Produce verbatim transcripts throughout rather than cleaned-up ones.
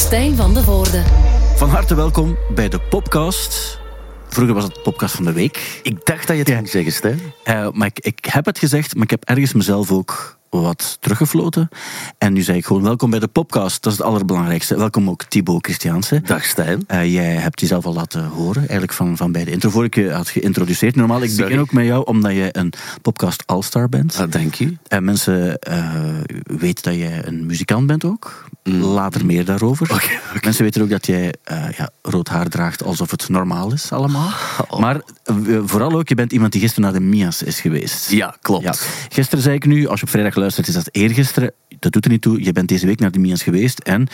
Stijn van de Voorden. Van harte welkom bij de podcast. Vroeger was het de podcast van de week. Ik dacht dat je het ja. ging zeggen, Stijn. Uh, maar ik, ik heb het gezegd, maar ik heb ergens mezelf ook wat teruggefloten. En nu zei ik gewoon welkom bij de podcast. Dat is het allerbelangrijkste. Welkom ook Thibault Christiaensen. Dag Stijn. Uh, jij hebt jezelf al laten horen, eigenlijk van, van bij de intro. Vorige keer had geïntroduceerd. Normaal, ik Sorry. begin ook met jou, omdat jij een podcast all-star bent. Ah, dank je. En mensen uh, weten dat jij een muzikant bent ook. Mm. Later meer daarover. Okay, okay. Mensen weten ook dat jij uh, ja, rood haar draagt alsof het normaal is allemaal. Oh. Maar uh, vooral ook, je bent iemand die gisteren naar de M I A's is geweest. Ja, klopt. Ja. Gisteren zei ik nu, als je op vrijdag luistert, is dat eergisteren. Dat doet er niet toe. Je bent deze week naar de M I A's geweest. En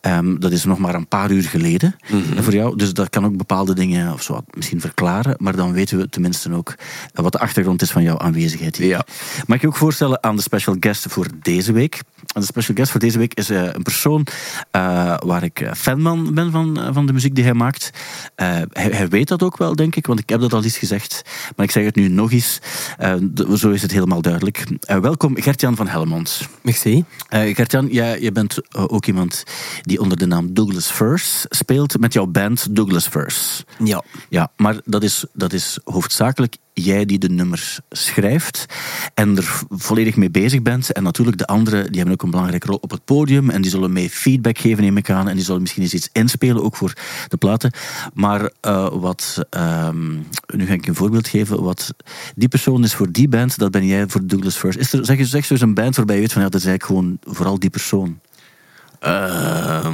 um, dat is nog maar een paar uur geleden. Mm-hmm. En voor jou. Dus dat kan ook bepaalde dingen of zo misschien verklaren. Maar dan weten we tenminste ook wat de achtergrond is van jouw aanwezigheid hier. Ja. Mag ik je ook voorstellen aan de special guest voor deze week? En de special guest voor deze week is uh, een persoon uh, waar ik fanman ben van, uh, van de muziek die hij maakt. Uh, hij, hij weet dat ook wel, denk ik. Want ik heb dat al eens gezegd. Maar ik zeg het nu nog eens. Uh, d- zo is het helemaal duidelijk. Uh, welkom Gert-Jan van Helmond. Merci. Uh, Gert-Jan, jij, jij bent uh, ook iemand die onder de naam Douglas Firs speelt met jouw band Douglas Firs. Ja. Ja, maar dat is, dat is hoofdzakelijk jij die de nummers schrijft en er volledig mee bezig bent. En natuurlijk de anderen, die hebben ook een belangrijke rol op het podium en die zullen mee feedback geven, neem ik aan. En die zullen misschien eens iets inspelen, ook voor de platen. Maar uh, wat, um, nu ga ik een voorbeeld geven, wat die persoon is voor die band, dat ben jij voor Douglas Firs. Is er, zeg je zeg, dus een band waarbij je weet van, ja, dat is eigenlijk gewoon vooral die persoon. Uh,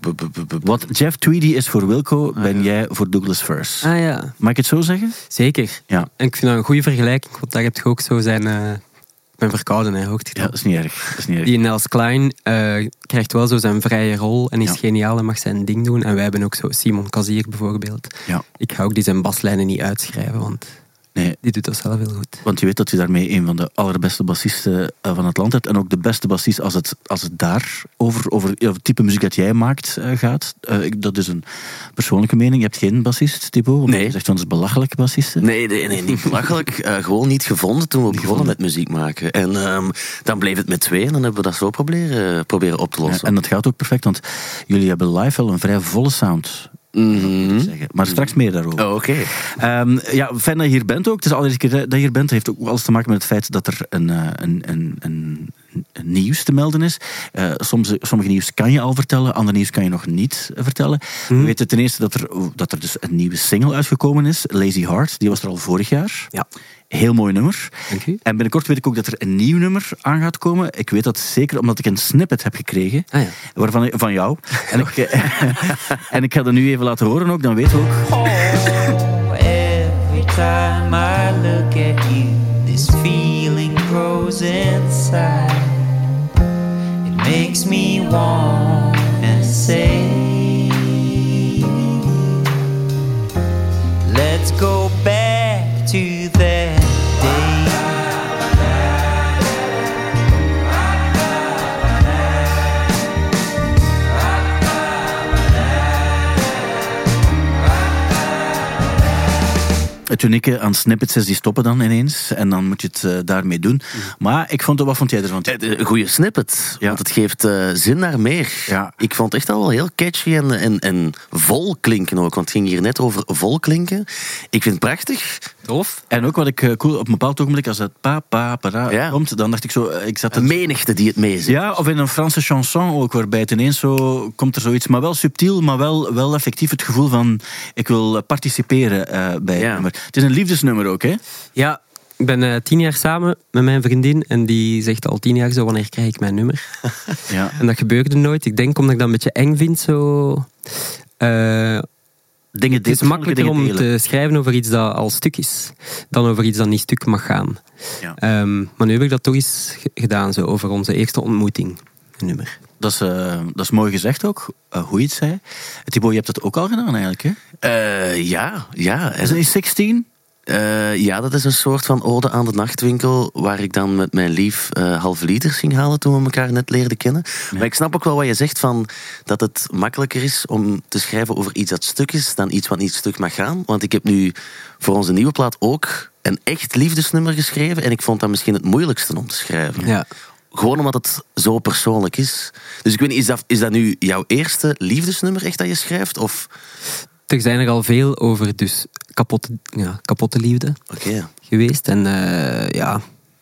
b- b- b- b- Wat Jeff Tweedy is voor Wilco, ah, ben ja. jij voor Douglas Firs. Ah ja. Mag ik het zo zeggen? Zeker. Ja. En ik vind dat een goede vergelijking, want daar heb je ook zo zijn... Uh, ik ben verkouden, hè. Hoort ja, dat is niet erg. Dat is niet erg. Die Nels Cline uh, krijgt wel zo zijn vrije rol en is ja. geniaal en mag zijn ding doen. En wij hebben ook zo Simon Casier bijvoorbeeld. Ja. Ik ga ook die zijn baslijnen niet uitschrijven, want... Nee. Die doet dat zelf heel goed. Want je weet dat je daarmee een van de allerbeste bassisten van het land hebt. En ook de beste bassist als het, als het daar over, over het type muziek dat jij maakt uh, gaat. Uh, ik, dat is een persoonlijke mening. Je hebt geen bassist, Thibault? Nee. Je zegt van, dat is belachelijke bassisten. Nee, nee, nee, niet belachelijk. Uh, gewoon niet gevonden toen we niet begonnen gevonden. met muziek maken. En um, dan bleef het met twee en dan hebben we dat zo proberen, proberen op te lossen. Ja, en dat gaat ook perfect, want jullie hebben live wel een vrij volle sound. Mm-hmm. Maar straks meer daarover. Oh, oké. Okay. Um, ja, fijn dat je hier bent ook. Het is de allereerste keer dat je hier bent. Het heeft ook alles te maken met het feit dat er een, een, een, een nieuws te melden is. Uh, soms, sommige nieuws kan je al vertellen, andere nieuws kan je nog niet vertellen. Mm. We weten ten eerste dat er, dat er dus een nieuwe single uitgekomen is, Lazy Heart. Die was er al vorig jaar. Ja. Heel mooi nummer. Okay. En binnenkort weet ik ook dat er een nieuw nummer aan gaat komen. Ik weet dat zeker omdat ik een snippet heb gekregen. Ah, ja. Waarvan, van jou. En ik, en ik ga dat nu even laten horen ook, dan weet je ook. Oh, every time I look at you, this feeling grows inside. It makes me warm and safe. Let's go back to that. Het unieke aan snippets is, die stoppen dan ineens. En dan moet je het uh, daarmee doen. Mm. Maar ik vond, wat vond jij ervan? Een goede snippet. Ja. Want het geeft uh, zin naar meer. Ja. Ik vond het echt al wel heel catchy en, en, en vol klinken ook. Want het ging hier net over vol klinken. Ik vind het prachtig. Tof. En ook wat ik uh, cool, op een bepaald ogenblik, als het pa, pa, para ja. komt, dan dacht ik zo... Ik zat een het... menigte die het meezingt. Ja, of in een Franse chanson ook, waarbij het ineens zo... Komt er zoiets, maar wel subtiel, maar wel, wel effectief. Het gevoel van, ik wil participeren uh, bij ja. nummer. Het is een liefdesnummer ook, hè? Ja, ik ben uh, tien jaar samen met mijn vriendin. En die zegt al tien jaar zo, wanneer krijg ik mijn nummer? ja. En dat gebeurde nooit. Ik denk omdat ik dat een beetje eng vind. Zo, uh, dingen, het is makkelijker om delen. te schrijven over iets dat al stuk is. Dan over iets dat niet stuk mag gaan. Ja. Um, maar nu heb ik dat toch eens g- gedaan. Zo, over onze eerste ontmoeting. Een nummer. Dat is, uh, dat is mooi gezegd ook, uh, hoe je het zei. Thibault, je hebt dat ook al gedaan eigenlijk, hè? Uh, ja, ja. Is het in zestien? Uh, ja, dat is een soort van ode aan de nachtwinkel, waar ik dan met mijn lief uh, halve liters ging halen toen we elkaar net leerden kennen. Nee. Maar ik snap ook wel wat je zegt, van dat het makkelijker is om te schrijven over iets dat stuk is, dan iets wat niet stuk mag gaan. Want ik heb nu voor onze nieuwe plaat ook een echt liefdesnummer geschreven en ik vond dat misschien het moeilijkste om te schrijven. Ja. Gewoon omdat het zo persoonlijk is. Dus ik weet niet, is dat, is dat nu jouw eerste liefdesnummer echt dat je schrijft? Of... Er zijn er al veel over, dus kapotte, ja, kapotte liefde okay. geweest. En uh, ja,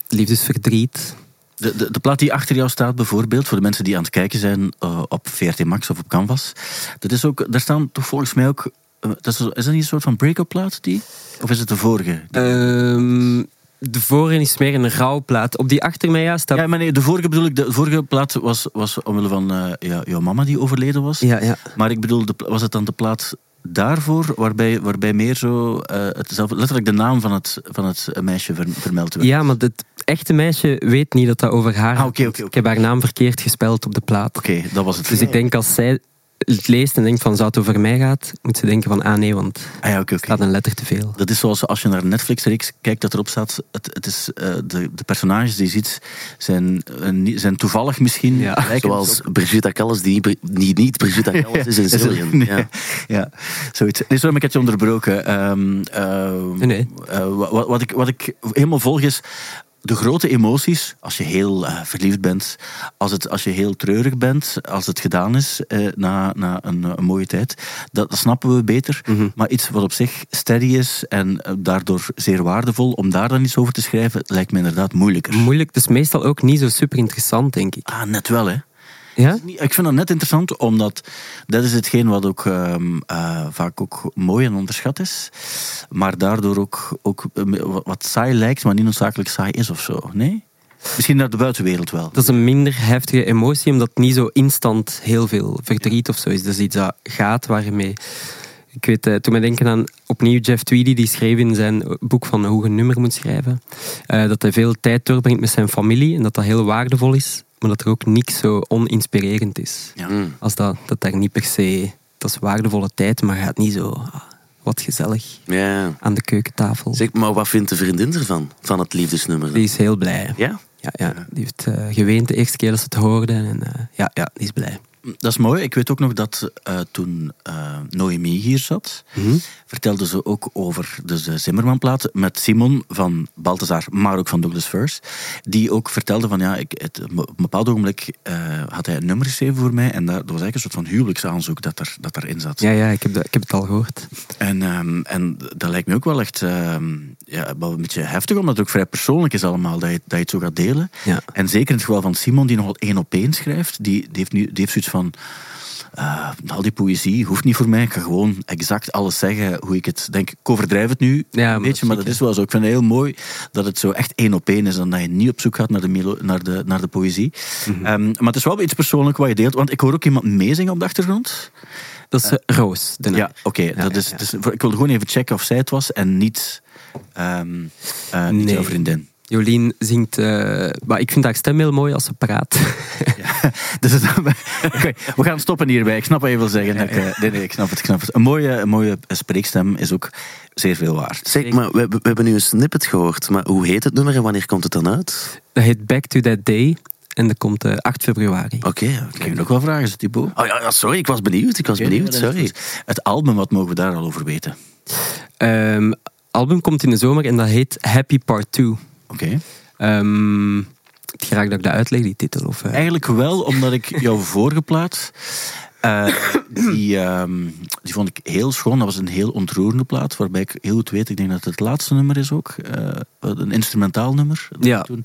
liefdesverdriet. De, de, de plaat die achter jou staat bijvoorbeeld, voor de mensen die aan het kijken zijn uh, op V R T Max of op Canvas. Dat is ook, daar staan toch volgens mij ook... Uh, dat is, is dat niet een soort van break-up plaat? Die? Of is het de vorige? Um, de vorige is meer een rouwplaat. Op die achter mij ja, staat... Ja, maar nee, de vorige bedoel ik, de vorige plaat was, was omwille van uh, ja, jouw mama die overleden was. Ja, ja. Maar ik bedoel, de, was het dan de plaat... Daarvoor, waarbij, waarbij meer zo, uh, het zelf, letterlijk de naam van het, van het meisje ver, vermeld werd. Ja, maar het echte meisje weet niet dat dat over haar gaat. Ah, okay, okay, okay. Ik heb haar naam verkeerd gespeld op de plaat. Oké, okay, dat was het. Dus ik denk als zij het leest en denkt van zou het over mij gaat, moet ze denken van ah nee, want ah, ja, okay, okay. staat een letter te veel. Dat is zoals als je naar Netflix-reeks kijkt dat erop staat, het, het is, uh, de, de personages die je ziet zijn, uh, zijn toevallig misschien, ja, zoals Brigitta Kallas die, die niet Brigitta Kallas ja, is in Zillion. Nee, ja. ja, zoiets. Nee, sorry, maar ik heb je onderbroken. Um, uh, nee. uh, wat, wat, ik, wat ik helemaal volg is... De grote emoties, als je heel uh, verliefd bent, als, het, als je heel treurig bent, als het gedaan is uh, na, na een, een mooie tijd, dat, dat snappen we beter. Mm-hmm. Maar iets wat op zich steady is en uh, daardoor zeer waardevol, om daar dan iets over te schrijven, lijkt me inderdaad moeilijker. Moeilijk, dus meestal ook niet zo super interessant, denk ik. Ah, net wel, hè. Ja? Ik vind dat net interessant, omdat dat is hetgeen wat ook uh, uh, vaak ook mooi en onderschat is. Maar daardoor ook, ook uh, wat saai lijkt, maar niet noodzakelijk saai is of zo. Nee? Misschien naar de buitenwereld wel. Dat is een minder heftige emotie, omdat het niet zo instant heel veel verdriet of zo is. Dat is iets dat gaat waarmee... Ik weet, uh, toen mij denken aan opnieuw Jeff Tweedy, die schreef in zijn boek van hoe je een nummer moet schrijven. Uh, dat hij veel tijd doorbrengt met zijn familie en dat dat heel waardevol is. Maar dat er ook niks zo oninspirerend is. Ja. Als dat, dat daar niet per se... Dat is waardevolle tijd, maar gaat niet zo... Ah, wat gezellig. Ja. Aan de keukentafel. Zeg, maar wat vindt de vriendin ervan? Van het liefdesnummer? Dan? Die is heel blij. Ja? Ja, ja. Die heeft uh, geweend de eerste keer dat ze het hoorde. En, uh, ja, ja, die is blij. Dat is mooi. Ik weet ook nog dat uh, toen uh, Noémie hier zat, mm-hmm. vertelde ze ook over dus de Zimmermanplaat met Simon van Balthazar, maar ook van Douglas Firs, die ook vertelde van ja, ik, het, op een bepaald ogenblik uh, had hij een nummer geschreven voor mij en dat, dat was eigenlijk een soort van huwelijksaanzoek dat, er, dat daarin zat. Ja, ja ik, heb dat, ik heb het al gehoord. En, um, en dat lijkt me ook wel echt um, ja, wel een beetje heftig, omdat het ook vrij persoonlijk is allemaal, dat je, dat je het zo gaat delen. Ja. En zeker in het geval van Simon, die nogal één op één schrijft, die, die heeft nu, die heeft zoiets van, uh, al die poëzie hoeft niet voor mij. Ik ga gewoon exact alles zeggen hoe ik het denk. Ik overdrijf het nu ja, een beetje, maar dat is wel zo. Ik vind het heel mooi dat het zo echt één op één is en dat je niet op zoek gaat naar de, melo- naar de, naar de poëzie. Mm-hmm. Um, maar het is wel iets persoonlijks wat je deelt, want ik hoor ook iemand meezingen op de achtergrond. Dat is uh, Roos. De ja, oké. Okay, ja, ja, ja. Dus, ik wilde gewoon even checken of zij het was en niet, um, uh, niet nee. jouw vriendin. Jolien zingt... Uh, maar ik vind haar stem heel mooi als ze praat. Ja, dus het, okay, we gaan stoppen hierbij. Ik snap wat je wil zeggen. Ja, ja. Nee, nee, ik snap het. Ik snap het. Een, mooie, een mooie spreekstem is ook zeer veel waard. Zeg, maar we, we hebben nu een snippet gehoord. Maar hoe heet het nummer en wanneer komt het dan uit? Dat heet Back to That Day. En dat komt uh, acht februari. Oké, okay, okay. Ik heb nog wel vragen, zo, Thibault. Oh ja, sorry, ik was benieuwd. Ik was okay, benieuwd, sorry. Het album, wat mogen we daar al over weten? Het um, album komt in de zomer en dat heet Happy Part twee. Oké. Okay. Um, graag dat ik dat uitleg, die titel. Of, uh... Eigenlijk wel, omdat ik jouw vorige plaat... Uh, die, um, die vond ik heel schoon. Dat was een heel ontroerende plaat, waarbij ik heel goed weet, ik denk dat het het laatste nummer is ook. Uh, een instrumentaal nummer. Ja. Toen. En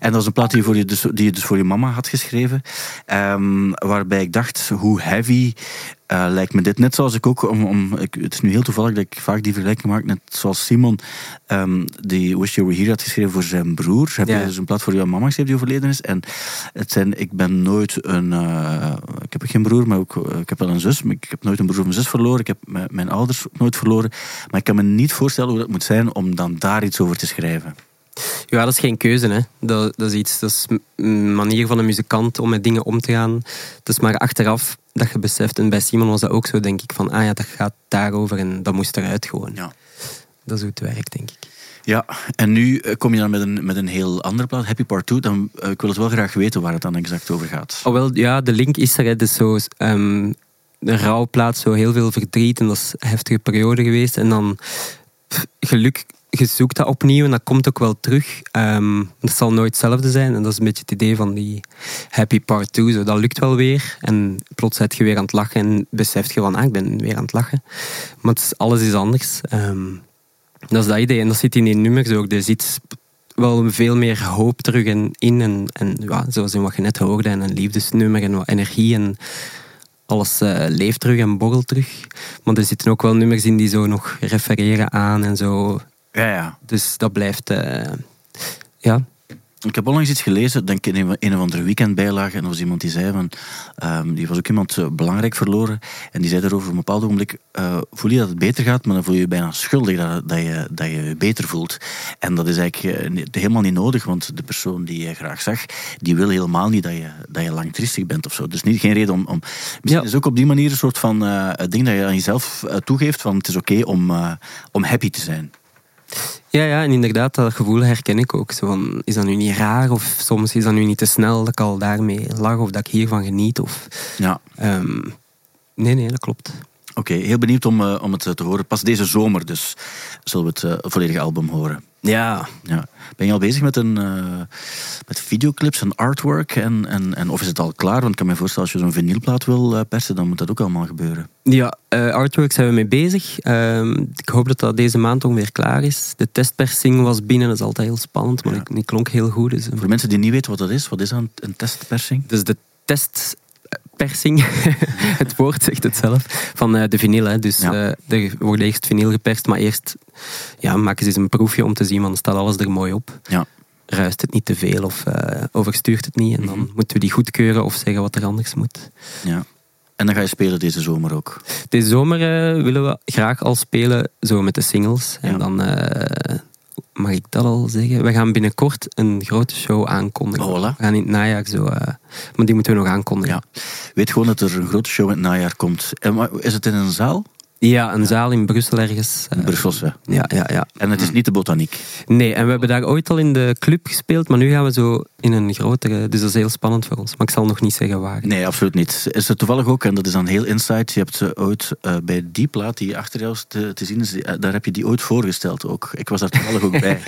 dat was een plaat die, voor je, dus, die je dus voor je mama had geschreven. Um, waarbij ik dacht, hoe heavy... Uh, lijkt me dit, net zoals ik ook, om, om, ik, het is nu heel toevallig dat ik vaak die vergelijking maak, net zoals Simon um, die Wish You Were Here had geschreven voor zijn broer. Heb je ja. dus een plaat voor jouw mama geschreven die overleden is? En het zijn, ik ben nooit een, uh, ik heb geen broer, maar ook, uh, ik heb wel een zus, maar ik heb nooit een broer of een zus verloren, ik heb m- mijn ouders nooit verloren, maar ik kan me niet voorstellen hoe dat moet zijn om dan daar iets over te schrijven. Ja, dat is geen keuze, hè. Dat, dat is iets, dat is een manier van een muzikant om met dingen om te gaan. Het is maar achteraf dat je beseft, en bij Simon was dat ook zo, denk ik, van ah ja, dat gaat daarover en dat moest eruit gewoon. Ja. Dat is hoe het werkt, denk ik. Ja, en nu kom je dan met een, met een heel andere plaat, Happy Part twee, dan uh, ik wil het wel graag weten waar het dan exact over gaat. Oh wel, ja, de link is er, hè. Dus zo, um, een rouwplaat, zo heel veel verdriet en dat is een heftige periode geweest. En dan, pff, geluk... je zoekt dat opnieuw en dat komt ook wel terug. Um, dat zal nooit hetzelfde zijn. En dat is een beetje het idee van die Happy Part twee. Zo, dat lukt wel weer. En plots ben je weer aan het lachen en beseft je van, ah, ik ben weer aan het lachen. Maar het is, alles is anders. Um, dat is dat idee. En dat zit in die nummers ook. Er zit wel veel meer hoop terug in. En, en ja, zoals in wat je net hoorde. En een liefdesnummer en wat energie en... Alles uh, leeft terug en borrelt terug. Maar er zitten ook wel nummers in die zo nog refereren aan en zo. Ja, ja. Dus dat blijft... Uh, ja. Ik heb onlangs iets gelezen, denk ik, in een of andere weekendbijlage. En er was iemand die zei van... Um, die was ook iemand uh, belangrijk verloren. En die zei daarover op een bepaald ogenblik... Uh, voel je dat het beter gaat, maar dan voel je je bijna schuldig dat, dat, je, dat je je beter voelt. En dat is eigenlijk uh, helemaal niet nodig, want de persoon die je graag zag... die wil helemaal niet dat je, dat je lang triestig bent of zo. Dus niet, geen reden om... om... Misschien ja. Is ook op die manier een soort van uh, ding dat je aan jezelf uh, toegeeft... van het is oké om, uh, om happy te zijn. Ja, ja, en inderdaad, dat gevoel herken ik ook. Zo van, is dat nu niet raar? Of soms is dat nu niet te snel dat ik al daarmee lach of dat ik hiervan geniet? Of, ja. Um, nee, nee, dat klopt. Oké, okay, heel benieuwd om, uh, om het te horen. Pas deze zomer dus zullen we het uh, volledige album horen. Ja. ja. Ben je al bezig met, een, uh, met videoclips en artwork? En, en, en, of is het al klaar? Want ik kan me voorstellen, als je zo'n vinylplaat wil uh, persen, dan moet dat ook allemaal gebeuren. Ja, uh, artwork zijn we mee bezig. Uh, ik hoop dat dat deze maand ongeveer klaar is. De testpersing was binnen, dat is altijd heel spannend, maar ja. die klonk heel goed. Dus... Voor mensen die niet weten wat dat is, wat is dat, een testpersing? Dus de test... Persing, het woord zegt het zelf, van uh, de vinyl. Hè. Dus ja. uh, er wordt eerst vinyl geperst, maar eerst ja, maken ze eens een proefje om te zien, want staat alles er mooi op. Ja. Ruist het niet te veel of uh, overstuurt het niet. En mm-hmm. dan moeten we die goedkeuren of zeggen wat er anders moet. Ja. En dan ga je spelen deze zomer ook? Deze zomer uh, willen we graag al spelen, zo met de singles. Ja. En dan... Uh, mag ik dat al zeggen? We gaan binnenkort een grote show aankondigen. Hola. We gaan in het najaar zo... Uh, maar die moeten we nog aankondigen. Ja. Weet gewoon dat er een grote show in het najaar komt. En, is het in een zaal? Ja, een ja. zaal in Brussel ergens. Uh, Brusselse. Ja, ja, ja. En het is niet de botaniek? Nee, en we hebben daar ooit al in de club gespeeld. Maar nu gaan we zo in een grotere... Dus dat is heel spannend voor ons. Maar ik zal nog niet zeggen waar. Nee, absoluut niet. Is er toevallig ook, en dat is dan heel insight... Je hebt uh, ooit uh, bij die plaat die achter jou te, te zien is... Uh, daar heb je die ooit voorgesteld ook. Ik was daar toevallig ook bij.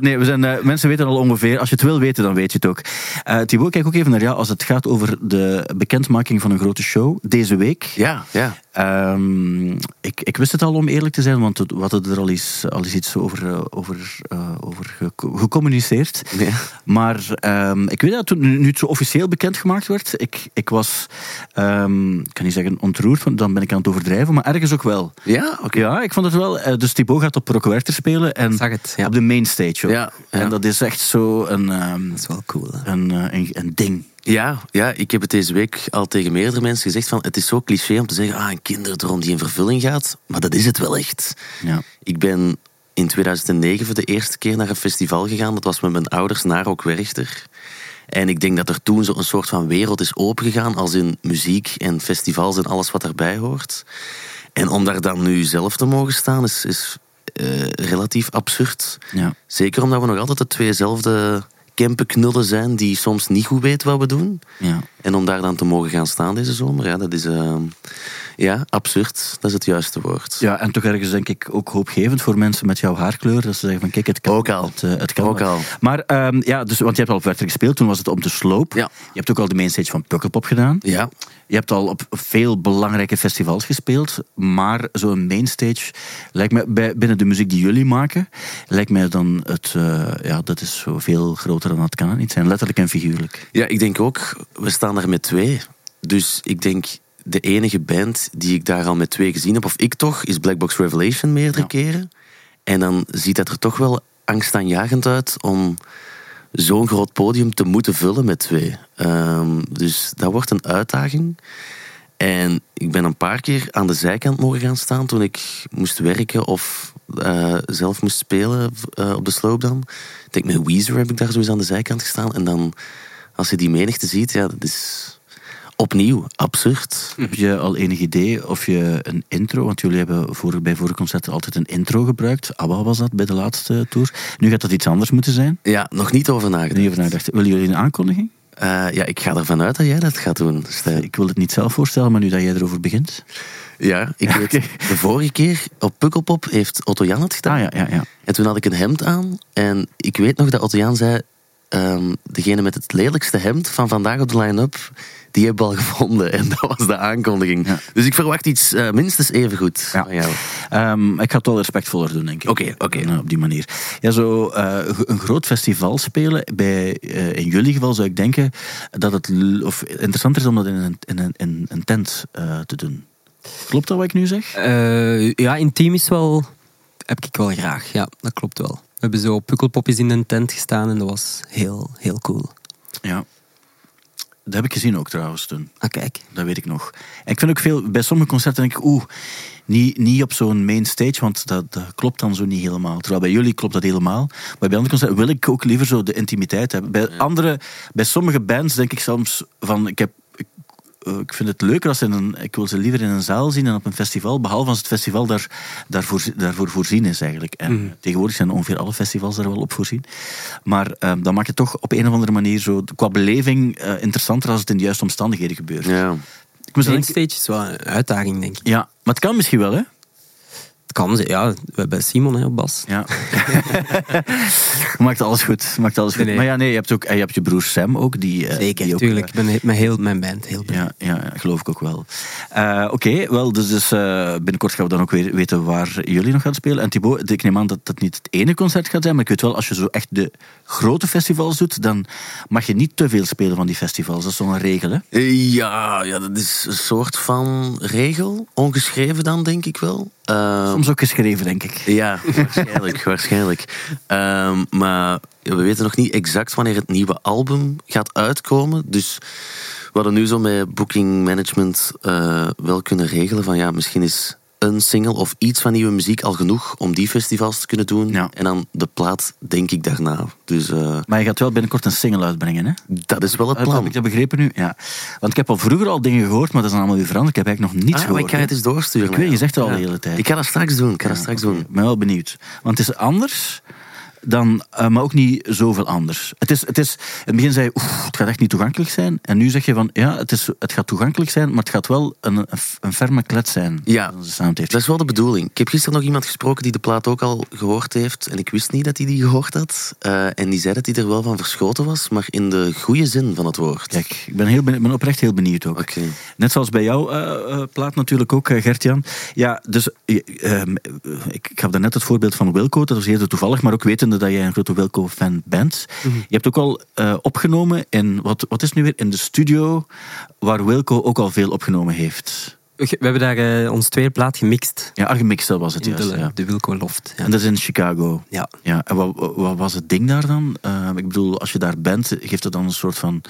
nee, we zijn, uh, mensen weten al ongeveer... Als je het wil weten, dan weet je het ook. Uh, Thibault, kijk ook even naar jou als het gaat over de bekendmaking van een grote show. Deze week. Ja, ja. Um, ik, ik wist het al om eerlijk te zijn, want we hadden er al eens, al eens iets over, over, uh, over gecommuniceerd. Nee. Maar um, ik weet dat toen, nu het zo officieel bekendgemaakt werd, ik, ik was, um, ik kan niet zeggen ontroerd, want dan ben ik aan het overdrijven, maar ergens ook wel. Ja, okay. ja ik vond het wel. Dus Thibault gaat op Rock Werchter spelen en Zag het, ja. op de mainstage ook. Ja, ja. En dat is echt zo een, um, dat is wel cool, een, een, een ding. Ja, ja, ik heb het deze week al tegen meerdere mensen gezegd van, het is zo cliché om te zeggen, ah, een kinderdroom die in vervulling gaat, maar dat is het wel echt. Ja. Ik ben in tweeduizend negen voor de eerste keer naar een festival gegaan, dat was met mijn ouders naar Rock Werchter. En ik denk dat er toen zo een soort van wereld is opengegaan, als in muziek en festivals en alles wat daarbij hoort. En om daar dan nu zelf te mogen staan, is, is uh, relatief absurd. Ja. Zeker omdat we nog altijd de tweezelfde... kempenknullen zijn die soms niet goed weten wat we doen. Ja. En om daar dan te mogen gaan staan deze zomer, ja, dat is uh, ja, absurd. Dat is het juiste woord. Ja, en toch ergens denk ik ook hoopgevend voor mensen met jouw haarkleur. Dat ze zeggen van, kijk, het kan. Ook al. Het, het kan ook al. Maar, um, ja, dus, want je hebt al op Werchter gespeeld, toen was het op de sloop. Ja. Je hebt ook al de mainstage van Pukkelpop gedaan. Ja. Je hebt al op veel belangrijke festivals gespeeld, maar zo'n mainstage, lijkt me, bij, binnen de muziek die jullie maken, lijkt mij dan het, uh, ja, dat is zo veel groter dan dat kan het niet zijn, letterlijk en figuurlijk. Ja, ik denk ook, we staan daar met twee, dus ik denk, de enige band die ik daar al met twee gezien heb, of ik toch, is Black Box Revelation meerdere ja. keren, en dan ziet dat er toch wel angstaanjagend uit om... zo'n groot podium te moeten vullen met twee. Um, dus dat wordt een uitdaging. En ik ben een paar keer aan de zijkant mogen gaan staan... toen ik moest werken of uh, zelf moest spelen uh, op de sloop dan. Ik denk, met Weezer heb ik daar zo eens aan de zijkant gestaan. En dan, als je die menigte ziet, ja, dat is... opnieuw, absurd. Heb je al enig idee of je een intro... want jullie hebben voor, bij vorige concerten altijd een intro gebruikt. ABBA was dat bij de laatste tour. Nu gaat dat iets anders moeten zijn. Ja, nog niet over nagedacht. Niet over nagedacht. Willen jullie een aankondiging? Uh, ja, ik ga ervan uit dat jij dat gaat doen, Stijn. Ik wil het niet zelf voorstellen, maar nu dat jij erover begint... Ja, ik weet het. De vorige keer op Pukkelpop heeft Otto-Jan het gedaan. Ah, ja, ja, ja. En toen had ik een hemd aan. En ik weet nog dat Otto-Jan zei... Um, degene met het lelijkste hemd van vandaag op de line-up, die hebben we al gevonden. En dat was de aankondiging. Ja. Dus ik verwacht iets uh, minstens even goed. Ja. Van jou. Um, ik ga het wel respectvoller doen, denk ik. Oké, okay, oké. Okay. Uh, op die manier. Ja, zo uh, een groot festival spelen, bij, uh, in jullie geval zou ik denken dat het l- of interessanter is om dat in een, in een, in een tent uh, te doen. Klopt dat wat ik nu zeg? Uh, ja, intiem is wel... Heb ik wel graag. Ja, dat klopt wel. We hebben zo pukkelpopjes in een tent gestaan en dat was heel, heel cool. Ja. Dat heb ik gezien ook trouwens toen. Ah, kijk. Dat weet ik nog. En ik vind ook veel, bij sommige concerten denk ik, oeh, niet, niet op zo'n main stage, want dat, dat klopt dan zo niet helemaal. Terwijl bij jullie klopt dat helemaal. Maar bij andere concerten wil ik ook liever zo de intimiteit hebben. Bij, ja. andere, bij sommige bands denk ik soms van, ik heb... Ik vind het leuker als ze in een, ik wil ze liever in een zaal zien dan op een festival, behalve als het festival daar, daarvoor, daarvoor voorzien is eigenlijk. En mm. tegenwoordig zijn ongeveer alle festivals daar wel op voorzien. Maar um, dan maakt het toch op een of andere manier zo, qua beleving uh, interessanter als het in de juiste omstandigheden gebeurt. Ja. Ik moest denken, stage is wel een uitdaging, denk ik. Ja, maar het kan misschien wel, hè? Het kan, ja. We hebben Simon hè, op bas. Ja. Maakt alles goed. Maakt alles goed. Nee, nee. Maar ja, nee, je hebt ook, je hebt je broer Sam ook. Die, zeker, die ook, tuurlijk. Ik ben he- mijn, heel, mijn band heel blij. Ja, ja, geloof ik ook wel. Uh, Oké, okay, wel, dus, dus uh, binnenkort gaan we dan ook weer weten waar jullie nog gaan spelen. En Thibault, ik neem aan dat dat niet het ene concert gaat zijn, maar ik weet wel, als je zo echt de grote festivals doet, dan mag je niet te veel spelen van die festivals. Dat is zo'n regel, hè? Ja, ja, dat is een soort van regel. Ongeschreven dan, denk ik wel. Uh, Soms ook geschreven, denk ik. Ja, waarschijnlijk. waarschijnlijk. Uh, maar we weten nog niet exact wanneer het nieuwe album gaat uitkomen. Dus we hadden nu zo met booking management uh, wel kunnen regelen van ja, misschien is een single of iets van nieuwe muziek al genoeg om die festivals te kunnen doen. Ja. En dan de plaat, denk ik, daarna. Dus, uh... Maar je gaat wel binnenkort een single uitbrengen, hè? Dat is wel het plan. Heb ik dat begrepen nu? Ja. Want ik heb al vroeger al dingen gehoord, maar dat is allemaal weer veranderd. Ik heb eigenlijk nog niets ah, gehoord. Maar ik ga het eens doorsturen. Ik weet, je zegt het al ja. de hele tijd. Ik ga dat straks doen. Ik ga ja, dat straks okay. doen. Ik ben wel benieuwd. Want het is anders... Dan, uh, maar ook niet zoveel anders. Het is, het is, in het begin zei je, oef, het gaat echt niet toegankelijk zijn. En nu zeg je van, ja, het, is, het gaat toegankelijk zijn, maar het gaat wel een, een, een ferme klets zijn. Ja, dat is wel de bedoeling. Ik heb gisteren nog iemand gesproken die de plaat ook al gehoord heeft. En ik wist niet dat hij die, die gehoord had. Uh, en die zei dat hij er wel van verschoten was, maar in de goede zin van het woord. Kijk, ik ben, heel benieuwd, ben oprecht heel benieuwd ook. Okay. Net zoals bij jouw uh, uh, plaat natuurlijk ook, uh, Gert-Jan. Ja, dus uh, uh, ik gaf daarnet het voorbeeld van Wilco. Dat was eerder toevallig, maar ook weten dat jij een grote Wilco-fan bent. Mm-hmm. Je hebt ook al uh, opgenomen in... Wat, wat is nu weer? In de studio waar Wilco ook al veel opgenomen heeft. We hebben daar uh, ons tweede plaat gemixt. Ja, gemixt, dat was het juist. De, ja. de Wilco Loft. Ja. En dat is in Chicago. Ja. ja. En wat, wat was het ding daar dan? Uh, ik bedoel, als je daar bent, geeft dat dan een soort van...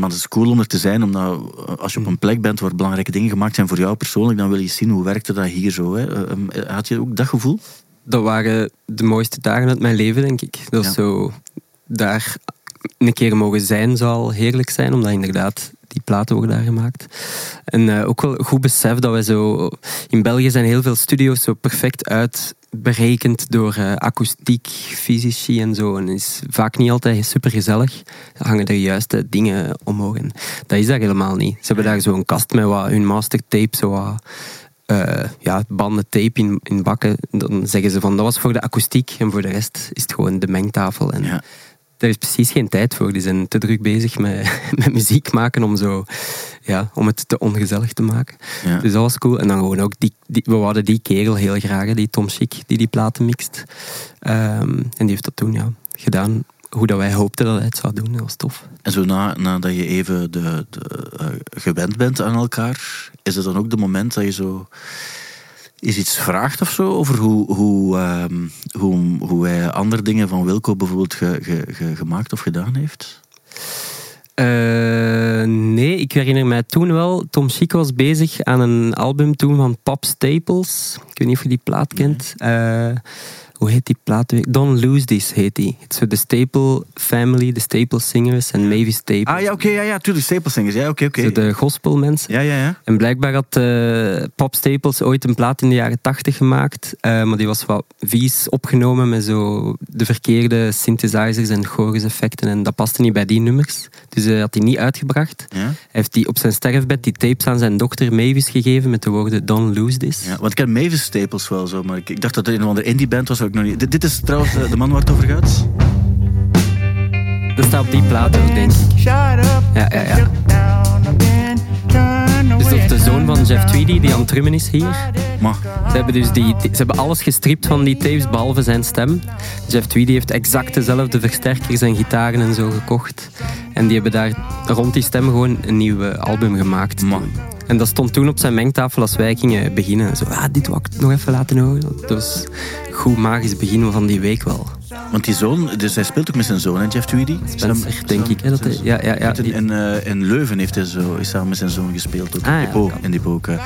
Het is cool om er te zijn, omdat als je op een plek bent waar belangrijke dingen gemaakt zijn voor jou persoonlijk, dan wil je zien hoe werkte dat hier zo. Hè? Uh, had je ook dat gevoel? Dat waren de mooiste dagen uit mijn leven, denk ik. Dat ja. zo daar een keer mogen zijn zal heerlijk zijn, omdat inderdaad die platen worden daar gemaakt. En uh, ook wel goed besef dat we zo... In België zijn heel veel studio's zo perfect uitberekend door uh, akoestiek, fysici en zo. En is vaak niet altijd supergezellig. Dan hangen er juiste dingen omhoog. En dat is daar helemaal niet. Ze hebben daar zo'n kast met wat, hun mastertape, zo wat... Uh, ja, banden tape in, in bakken, dan zeggen ze van dat was voor de akoestiek en voor de rest is het gewoon de mengtafel. En ja. Daar is precies geen tijd voor. Die zijn te druk bezig met, met muziek maken om, zo, ja, om het te ongezellig te maken. Ja. Dus dat was cool. En dan gewoon ook, die, die, we hadden die kerel heel graag, die Tom Schick, die die platen mixt. Um, en die heeft dat toen ja, gedaan. Hoe dat wij hoopten dat hij het zou doen, dat was tof. En zo na, nadat je even de, de, uh, gewend bent aan elkaar, is het dan ook de moment dat je zo is iets vraagt of zo over hoe, hoe, uh, hoe, hoe hij andere dingen van Wilco bijvoorbeeld ge, ge, ge, gemaakt of gedaan heeft? Uh, nee, ik herinner mij toen wel. Tom Schick was bezig aan een album toen van Pap Staples. Ik weet niet of je die plaat kent. Nee. Uh, hoe heet die plaatweek? Don't Lose This heet die. Het is de Staple Family, de Staple Singers en Mavis Staples. Ah ja, oké, okay, ja, ja, tuurlijk, Staple Singers, ja, oké, okay, oké. Okay. De gospelmensen. Ja, ja, ja. En blijkbaar had uh, Pop Staples ooit een plaat in de jaren tachtig gemaakt, uh, maar die was wat vies opgenomen met zo de verkeerde synthesizers en choruseffecten en dat paste niet bij die nummers. Dus hij uh, had die niet uitgebracht. Ja. Hij heeft die op zijn sterfbed die tapes aan zijn dochter Mavis gegeven met de woorden Don't Lose This. Ja, want ik ken Mavis Staples wel zo, maar ik, ik dacht dat het een of andere indie band was, waar ik nog niet... D- dit is trouwens de, de man waar het over gaat. Dat staat op die plaat ook, denk ik. Ja, ja, ja. Dus dat is de zoon van Jeff Tweedy, die aan het drummen is hier. Maar. Ze hebben dus die, ze hebben alles gestript van die tapes, behalve zijn stem. Jeff Tweedy heeft exact dezelfde versterkers en gitaren en zo gekocht. En die hebben daar rond die stem gewoon een nieuw album gemaakt. Maar. En dat stond toen op zijn mengtafel als wij gingen beginnen. Zo, ah, dit wil ik nog even laten horen. Dat was een goed magisch begin van die week wel. Want die zoon, dus hij speelt ook met zijn zoon, hè, Jeff Tweedy? Spencer, Sam, denk Sam, ik. Hè, dat hij, ja, ja, ja. Die... In, uh, in Leuven heeft hij zo, is samen met zijn zoon gespeeld. Ook. Ah, ja, Depot, in Depot ook. Uh.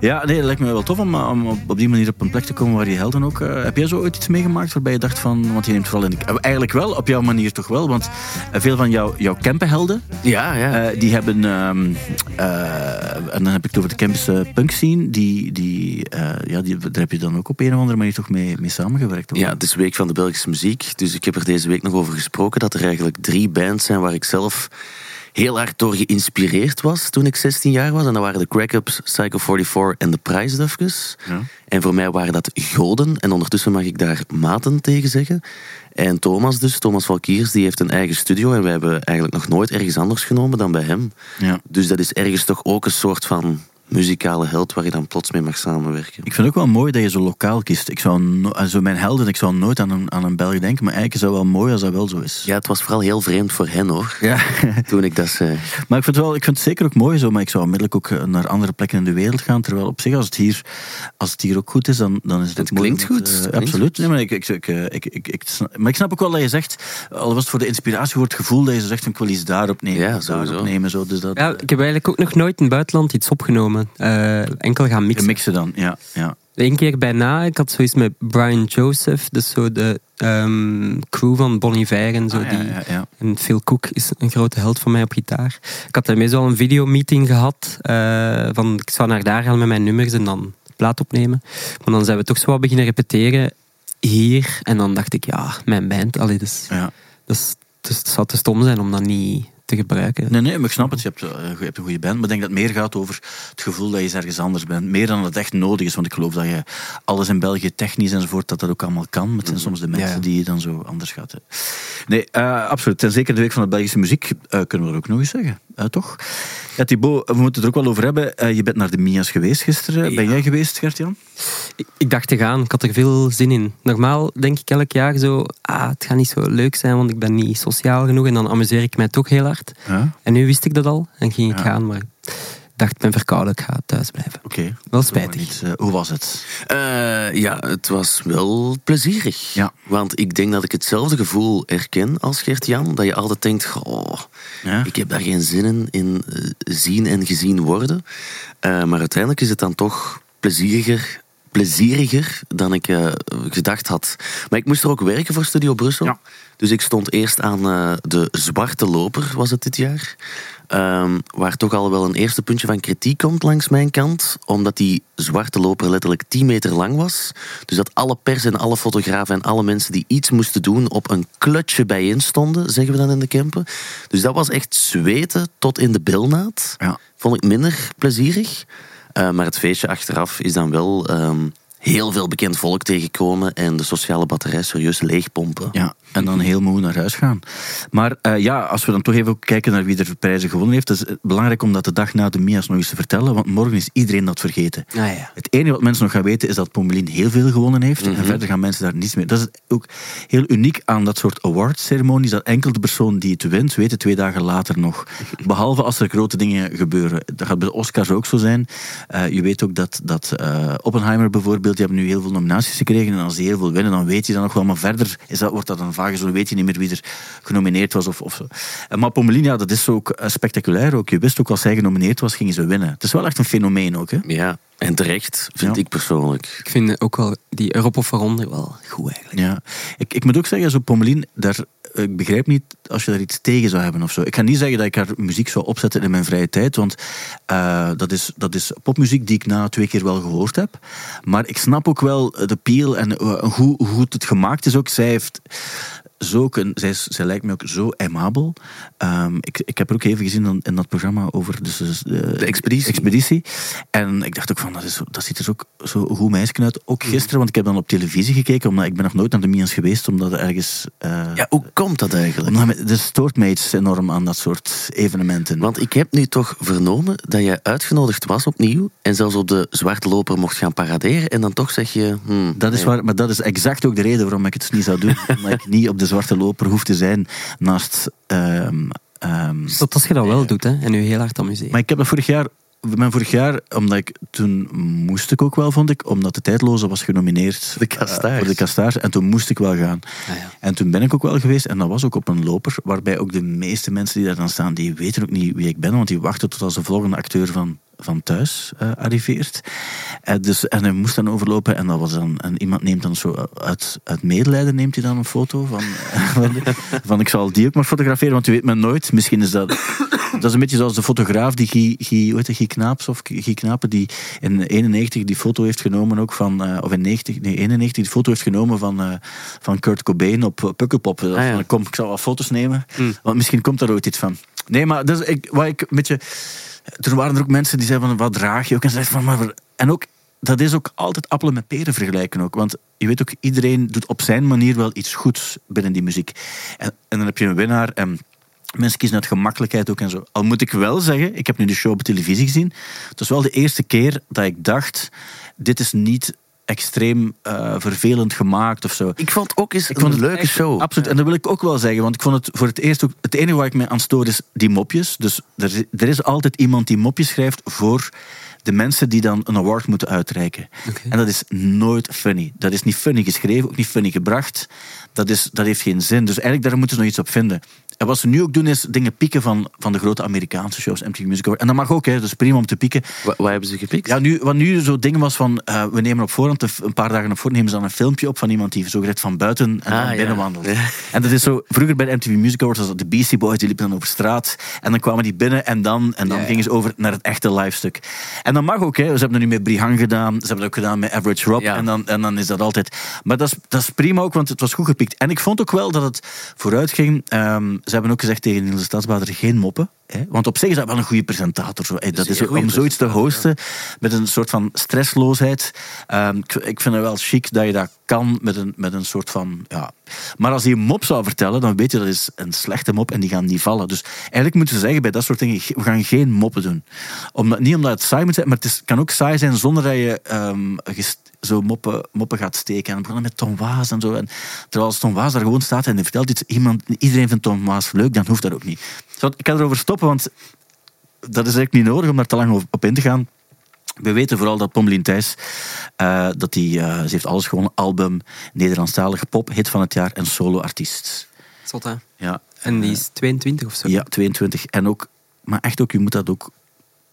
Ja, nee, dat lijkt me wel tof om, om op, op die manier op een plek te komen waar die helden ook... Uh, heb jij zo ooit iets meegemaakt waarbij je dacht van... Want je neemt vooral in... Eigenlijk wel, op jouw manier toch wel. Want veel van jou, jouw campenhelden... Ja, ja. Uh, die hebben... Um, uh, en dan heb ik het over de Campus punk scene. Die, die, uh, ja, die, daar heb je dan ook op een of andere manier toch mee, mee samengewerkt. Hoor. Ja, het is Week van de Belgische Muziek. Dus ik heb er deze week nog over gesproken dat er eigenlijk drie bands zijn waar ik zelf heel hard door geïnspireerd was toen ik zestien jaar was. En dat waren de Crack-Ups, Psycho vierenveertig en de Prijsdufkes. Ja. En voor mij waren dat goden. En ondertussen mag ik daar maten tegen zeggen. En Thomas dus, Thomas Valkiers, die heeft een eigen studio. En wij hebben eigenlijk nog nooit ergens anders genomen dan bij hem. Ja. Dus dat is ergens toch ook een soort van... muzikale held waar je dan plots mee mag samenwerken. Ik vind het ook wel mooi dat je zo lokaal kiest. Ik zou no- zo mijn helden, ik zou nooit aan een, aan een Belg denken, maar eigenlijk is dat wel mooi als dat wel zo is. Ja, het was vooral heel vreemd voor hen, hoor. Ja. Toen ik dat zei. Maar ik vind, wel, ik vind het zeker ook mooi zo, maar ik zou onmiddellijk ook naar andere plekken in de wereld gaan, terwijl op zich, als het hier, als het hier ook goed is, dan, dan is het, het mooi. Klinkt goed, uh, het klinkt absoluut. goed. Absoluut. Nee, ik, ik, ik, ik, maar ik snap ook wel dat je zegt, al was het voor de inspiratie, voor het gevoel dat je zegt, ik wil iets daarop nemen. Ja, daarop nemen zo, dus dat... ja, ik heb eigenlijk ook nog nooit in het buitenland iets opgenomen. Uh, enkel gaan mixen. Mixen dan, ja, ja. Eén keer bijna, ik had zoiets met Brian Joseph, dus zo de um, crew van Bon Iver en zo. Ah, ja, die, ja, ja. En Phil Cook is een grote held van mij op gitaar. Ik had daarmee zo een videomeeting gehad, uh, van ik zou naar daar gaan met mijn nummers en dan plaat opnemen. Maar dan zijn we toch zo wat beginnen repeteren hier en dan dacht ik, ja, mijn band, allee, dus, ja. dus, dus het zou te stom zijn om dat niet... te gebruiken. Nee, nee, maar ik snap het. Je hebt, je hebt een goede band, maar ik denk dat het meer gaat over het gevoel dat je ergens anders bent. Meer dan dat het echt nodig is, want ik geloof dat je alles in België technisch enzovoort, dat dat ook allemaal kan. Het zijn soms de mensen ja, ja. die je dan zo anders gaat. Hè. Nee, uh, absoluut. En zeker de Week van de Belgische Muziek uh, kunnen we dat ook nog eens zeggen. Uh, toch? Ja, Thibault, we moeten het er ook wel over hebben. Uh, je bent naar de M I A's geweest gisteren. Ja. Ben jij geweest, Gert-Jan? Ik, ik dacht te gaan. Ik had er veel zin in. Normaal denk ik elk jaar zo, ah, het gaat niet zo leuk zijn, want ik ben niet sociaal genoeg en dan amuseer ik mij toch heel erg. Ja. En nu wist ik dat al en ging ik ja. gaan, maar ik dacht, ik ben verkouden, ik ga thuis blijven. Oké. Okay. Wel spijtig. Niet, uh, hoe was het? Uh, ja, het was wel plezierig. Ja. Want ik denk dat ik hetzelfde gevoel herken als Gert-Jan, dat je altijd denkt, goh, ja. ik heb daar geen zin in, in uh, zien en gezien worden. Uh, maar uiteindelijk is het dan toch plezieriger, plezieriger dan ik uh, gedacht had. Maar ik moest er ook werken voor Studio Brussel. Ja. Dus ik stond eerst aan uh, de Zwarte Loper, was het dit jaar. Um, waar toch al wel een eerste puntje van kritiek komt langs mijn kant. Omdat die Zwarte Loper letterlijk tien meter lang was. Dus dat alle pers en alle fotografen en alle mensen die iets moesten doen op een klutje bijeen stonden, zeggen we dan in de Kempen. Dus dat was echt zweten tot in de bilnaad. Ja. Vond ik minder plezierig. Uh, maar het feestje achteraf is dan wel... Um, heel veel bekend volk tegenkomen en de sociale batterij serieus leegpompen. Ja, en dan heel moe naar huis gaan. Maar uh, ja, als we dan toch even ook kijken naar wie er prijzen gewonnen heeft, is het belangrijk om dat de dag na de M I A's nog eens te vertellen, want morgen is iedereen dat vergeten. Ah, ja. Het enige wat mensen nog gaan weten is dat Pommelien heel veel gewonnen heeft, mm-hmm. en verder gaan mensen daar niets mee. Dat is ook heel uniek aan dat soort awardceremonies, dat enkel de persoon die het wint, weet het twee dagen later nog. Behalve als er grote dingen gebeuren. Dat gaat bij de Oscars ook zo zijn. Uh, je weet ook dat, dat uh, Oppenheimer bijvoorbeeld, die hebben nu heel veel nominaties gekregen. En als die heel veel winnen, dan weet je dat nog wel. Maar verder is dat, wordt dat een vage, zo weet je niet meer wie er genomineerd was. Of, of zo. Maar Pommelien, ja, dat is ook spectaculair. Ook. Je wist ook, als zij genomineerd was, gingen ze winnen. Het is wel echt een fenomeen ook. Hè? Ja. En terecht, vind ja. ik persoonlijk. Ik vind ook wel die erop of eronder wel goed eigenlijk. Ja. Ik, ik moet ook zeggen, zo Pommelien, daar, ik begrijp niet als je daar iets tegen zou hebben of zo. Ik ga niet zeggen dat ik haar muziek zou opzetten in mijn vrije tijd, want uh, dat, is, dat is popmuziek die ik na twee keer wel gehoord heb. Maar ik snap ook wel de peel en uh, hoe, hoe het gemaakt is ook. Zij heeft... Zo kun, zij, zij lijkt me ook zo aimabel. Um, ik, ik heb er ook even gezien in, in dat programma over dus, uh, de expeditie. expeditie. En ik dacht ook van, dat, is, dat ziet er ook zo goed meisje uit. Ook gisteren, want ik heb dan op televisie gekeken, omdat ik ben nog nooit naar de M I A's geweest, omdat er ergens... Uh, ja, hoe komt dat eigenlijk? Omdat, er stoort mij iets enorm aan dat soort evenementen. Want ik heb nu toch vernomen dat jij uitgenodigd was opnieuw, en zelfs op de Zwarte Loper mocht gaan paraderen, en dan toch zeg je... Hmm, dat is nee. waar, maar dat is exact ook de reden waarom ik het niet zou doen. Omdat ik niet op de Zwarte Loper hoeft te zijn naast... Um, um, Tot als je dat wel uh, doet, hè? En nu heel hard amuseert. Maar ik heb dat vorig jaar... Mijn vorig jaar, omdat ik... Toen moest ik ook wel, vond ik, omdat de Tijdloze was genomineerd de uh, voor de Kastaars. En toen moest ik wel gaan. Ah, ja. En toen ben ik ook wel geweest. En dat was ook op een loper, waarbij ook de meeste mensen die daar dan staan, die weten ook niet wie ik ben, want die wachten tot als de volgende acteur van... van thuis uh, arriveert. Uh, dus, en hij moest dan overlopen en dat was dan, en iemand neemt dan zo uit, uit medelijden neemt hij dan een foto van, van, van ik zal die ook maar fotograferen, want je weet maar nooit, misschien is dat dat is een beetje zoals de fotograaf die Guy, Guy, hoe heet dat, Guy Knaaps of Guy Knapen die in eenennegentig die foto heeft genomen ook van, uh, of in negentig, nee, eenennegentig die foto heeft genomen van, uh, van Kurt Cobain op Pukkelpop. Ah, ja. Kom, ik zal wat foto's nemen, mm. want misschien komt daar ooit iets van. Nee, maar dus, ik, wat ik een beetje... Toen waren er ook mensen die zeiden van, wat draag je ook? En ze zeiden van, maar... En ook, dat is ook altijd appelen met peren vergelijken ook. Want je weet ook, iedereen doet op zijn manier wel iets goeds binnen die muziek. En, en dan heb je een winnaar en mensen kiezen uit gemakkelijkheid ook en zo. Al moet ik wel zeggen, ik heb nu de show op televisie gezien. Het was wel de eerste keer dat ik dacht, dit is niet... extreem uh, vervelend gemaakt of zo. Ik vond ook eens ik vond een leuke echt, show. Absoluut, ja. En dat wil ik ook wel zeggen, want ik vond het voor het eerst ook... Het enige waar ik me aan stoor is die mopjes. Dus er, er is altijd iemand die mopjes schrijft voor de mensen die dan een award moeten uitreiken. Okay. En dat is nooit funny. Dat is niet funny geschreven, ook niet funny gebracht. Dat, is, dat heeft geen zin. Dus eigenlijk, daar moeten ze nog iets op vinden. En wat ze nu ook doen, is dingen pieken van, van de grote Amerikaanse shows, M T V Music Awards. En dat mag ook, hè, dat is prima om te pieken. Wat, wat hebben ze gepikt? Ja, nu, wat nu zo'n ding was van, uh, we nemen op voorhand, een paar dagen op voorhand, nemen ze dan een filmpje op van iemand die zo gered van buiten en ah, binnen ja. wandelt. Ja. En dat is zo, vroeger bij de M T V Music Awards was dat de Beastie Boys, die liepen dan over straat. En dan kwamen die binnen en dan, en dan ja, ja. gingen ze over naar het echte live stuk. En dat mag ook, hè. Ze hebben dat nu met Brihang gedaan, ze hebben dat ook gedaan met Average Rob. Ja. En, dan, en dan is dat altijd... Maar dat is, dat is prima ook, want het was goed gepikt. En ik vond ook wel dat het vooruit ging... Um, Ze hebben ook gezegd tegen Niels Stadsbader geen moppen. Hè? Want op zich is dat wel een goede presentator. Zo. Hey, dat is ook, om zoiets te hosten met een soort van stressloosheid. Um, ik, ik vind het wel chic dat je dat kan met een, met een soort van... Ja. Maar als hij een mop zou vertellen, dan weet je dat is een slechte mop en die gaan niet vallen. Dus eigenlijk moeten ze zeggen bij dat soort dingen, we gaan geen moppen doen. Omdat, niet omdat het saai moet zijn, maar het is, kan ook saai zijn zonder dat je um, gest, zo moppen, moppen gaat steken. En dan begonnen met Tom Waas en zo. En terwijl als Tom Waas daar gewoon staat en vertelt iets, iemand, iedereen vindt Tom Waas leuk, dan hoeft dat ook niet. Ik kan erover stoppen, want dat is eigenlijk niet nodig om daar te lang op in te gaan. We weten vooral dat Pommelien Tijss, uh, dat die, uh, ze heeft alles gewonnen. Album, Nederlandstalige pop, hit van het jaar en solo-artiest. Zot, hè? Ja. En die is tweeëntwintig of zo? Ja, tweeëntwintig. En ook, maar echt ook, je moet dat ook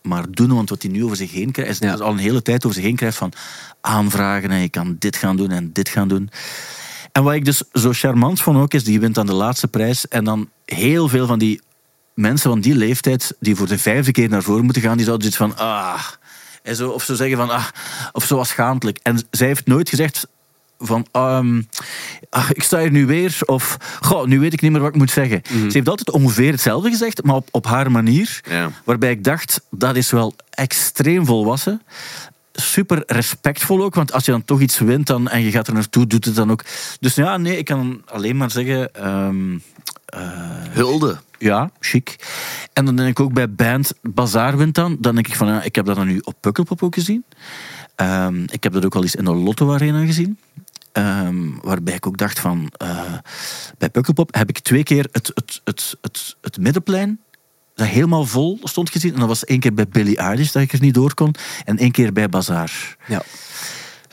maar doen, want wat hij nu over zich heen krijgt, is ja. al een hele tijd over zich heen krijgt van aanvragen en je kan dit gaan doen en dit gaan doen. En wat ik dus zo charmant vond ook, is die wint aan de laatste prijs en dan heel veel van die mensen van die leeftijd die voor de vijfde keer naar voren moeten gaan, die zouden zoiets van ah, en zo, of zo zeggen van ah, of zo was schaamtelijk. En zij heeft nooit gezegd van um, ah, ik sta hier nu weer of goh, nu weet ik niet meer wat ik moet zeggen. Mm-hmm. Ze heeft altijd ongeveer hetzelfde gezegd, maar op, op haar manier, ja. waarbij ik dacht, dat is wel extreem volwassen. Super respectvol ook, want als je dan toch iets wint dan, en je gaat er naartoe, doet het dan ook. Dus ja, nee, ik kan alleen maar zeggen... Um, uh, Hulde. Ja, chic. En dan denk ik ook bij Band Bazaar wint dan. Dan denk ik van, ja, ik heb dat dan nu op Pukkelpop ook gezien. Um, ik heb dat ook al eens in de Lotto Arena gezien. Um, waarbij ik ook dacht van, uh, bij Pukkelpop heb ik twee keer het, het, het, het, het middenplein dat helemaal vol stond gezien. En dat was één keer bij Billie Eilish dat ik er niet door kon. En één keer bij Bazaar. Ja.